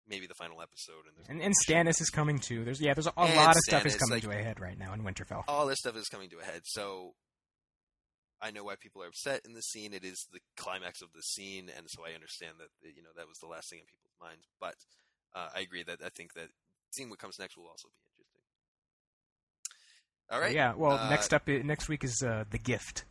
Maybe the final episode, and and, and Stannis is coming too. There's yeah, there's a, a lot of Stannis, stuff is coming like, to a head right now in Winterfell. All this stuff is coming to a head, so I know why people are upset in this scene. It is the climax of the scene, and so I understand that you know that was the last thing in people's minds. But uh, I agree that I think that seeing what comes next will also be interesting. All right. Yeah. Well, uh, next up, next week is uh, The Gift.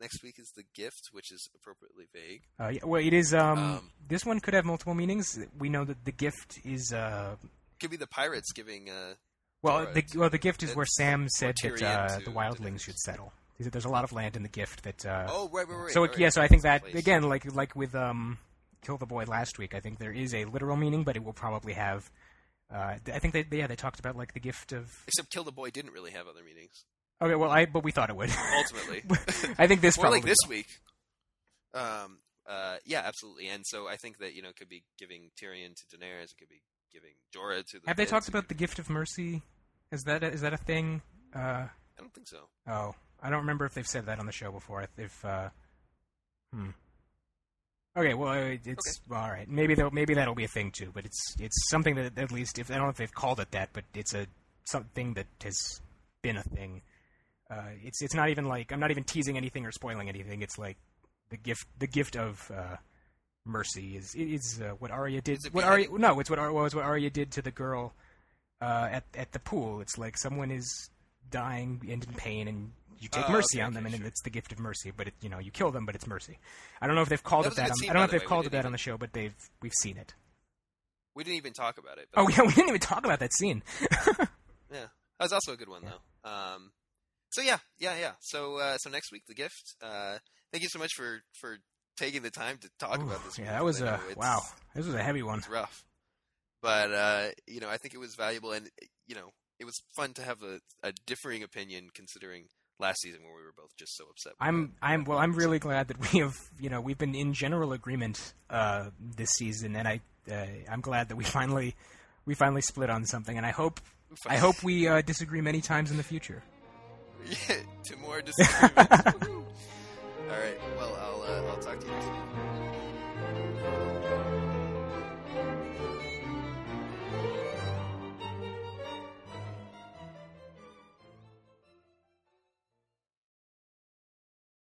Next week is The Gift, which is appropriately vague. Uh, yeah, well, it is. Um, um, this one could have multiple meanings. We know that the gift is. Uh, could be the pirates giving. Uh, well, the well, the gift is where Sam said that uh, the wildlings should settle. There's a lot of land in the gift that. Uh, oh right, right, right. So right, yeah, so I think that again, like like with um, Kill the Boy last week, I think there is a literal meaning, but it will probably have. Uh, I think they yeah they talked about like the gift of. Except Kill the Boy didn't really have other meanings. Okay, well, I but we thought it would. Ultimately. I think this More probably... like this will. week. Um, uh, yeah, absolutely. And so I think that, you know, it could be giving Tyrion to Daenerys. It could be giving Jorah to the... Have they talked about the gift of mercy? Is that a, is that a thing? Uh, I don't think so. Oh. I don't remember if they've said that on the show before. If, uh... Hmm. Okay, well, it's... Okay. All right. Maybe that'll, maybe that'll be a thing, too. But it's it's something that, at least... if I don't know if they've called it that, but it's a something that has been a thing. Uh, it's it's not even like... I'm not even teasing anything or spoiling anything. It's like the gift the gift of uh, mercy is is uh, what Arya did... What Arya, no, it's what, well, it's what Arya did to the girl uh, at, at the pool. It's like someone is dying and in pain and... You take oh, mercy okay, on them, okay, and sure. It's the gift of mercy. But it, you know, you kill them, but it's mercy. I don't know if they've called that it that. On, scene, I don't know if they've way. called it that even... on the show, but they've we've seen it. We didn't even talk about it. But oh yeah, we didn't even talk about that scene. Yeah, that was also a good one yeah. though. Um, so yeah, yeah, yeah. So uh, so next week, the gift. Uh, thank you so much for, for taking the time to talk Ooh, about this. Yeah, that was a wow. This was a heavy one. It's rough, but uh, you know, I think it was valuable, and you know, it was fun to have a, a differing opinion considering. Last season, where we were both just so upset. I'm, that, I'm, well, I'm really glad that we have, you know, we've been in general agreement uh, this season, and I, uh, I'm glad that we finally, we finally split on something, and I hope, I hope we uh, disagree many times in the future. Yeah, to more disagreements. All right. Well, I'll, uh, I'll talk to you next week.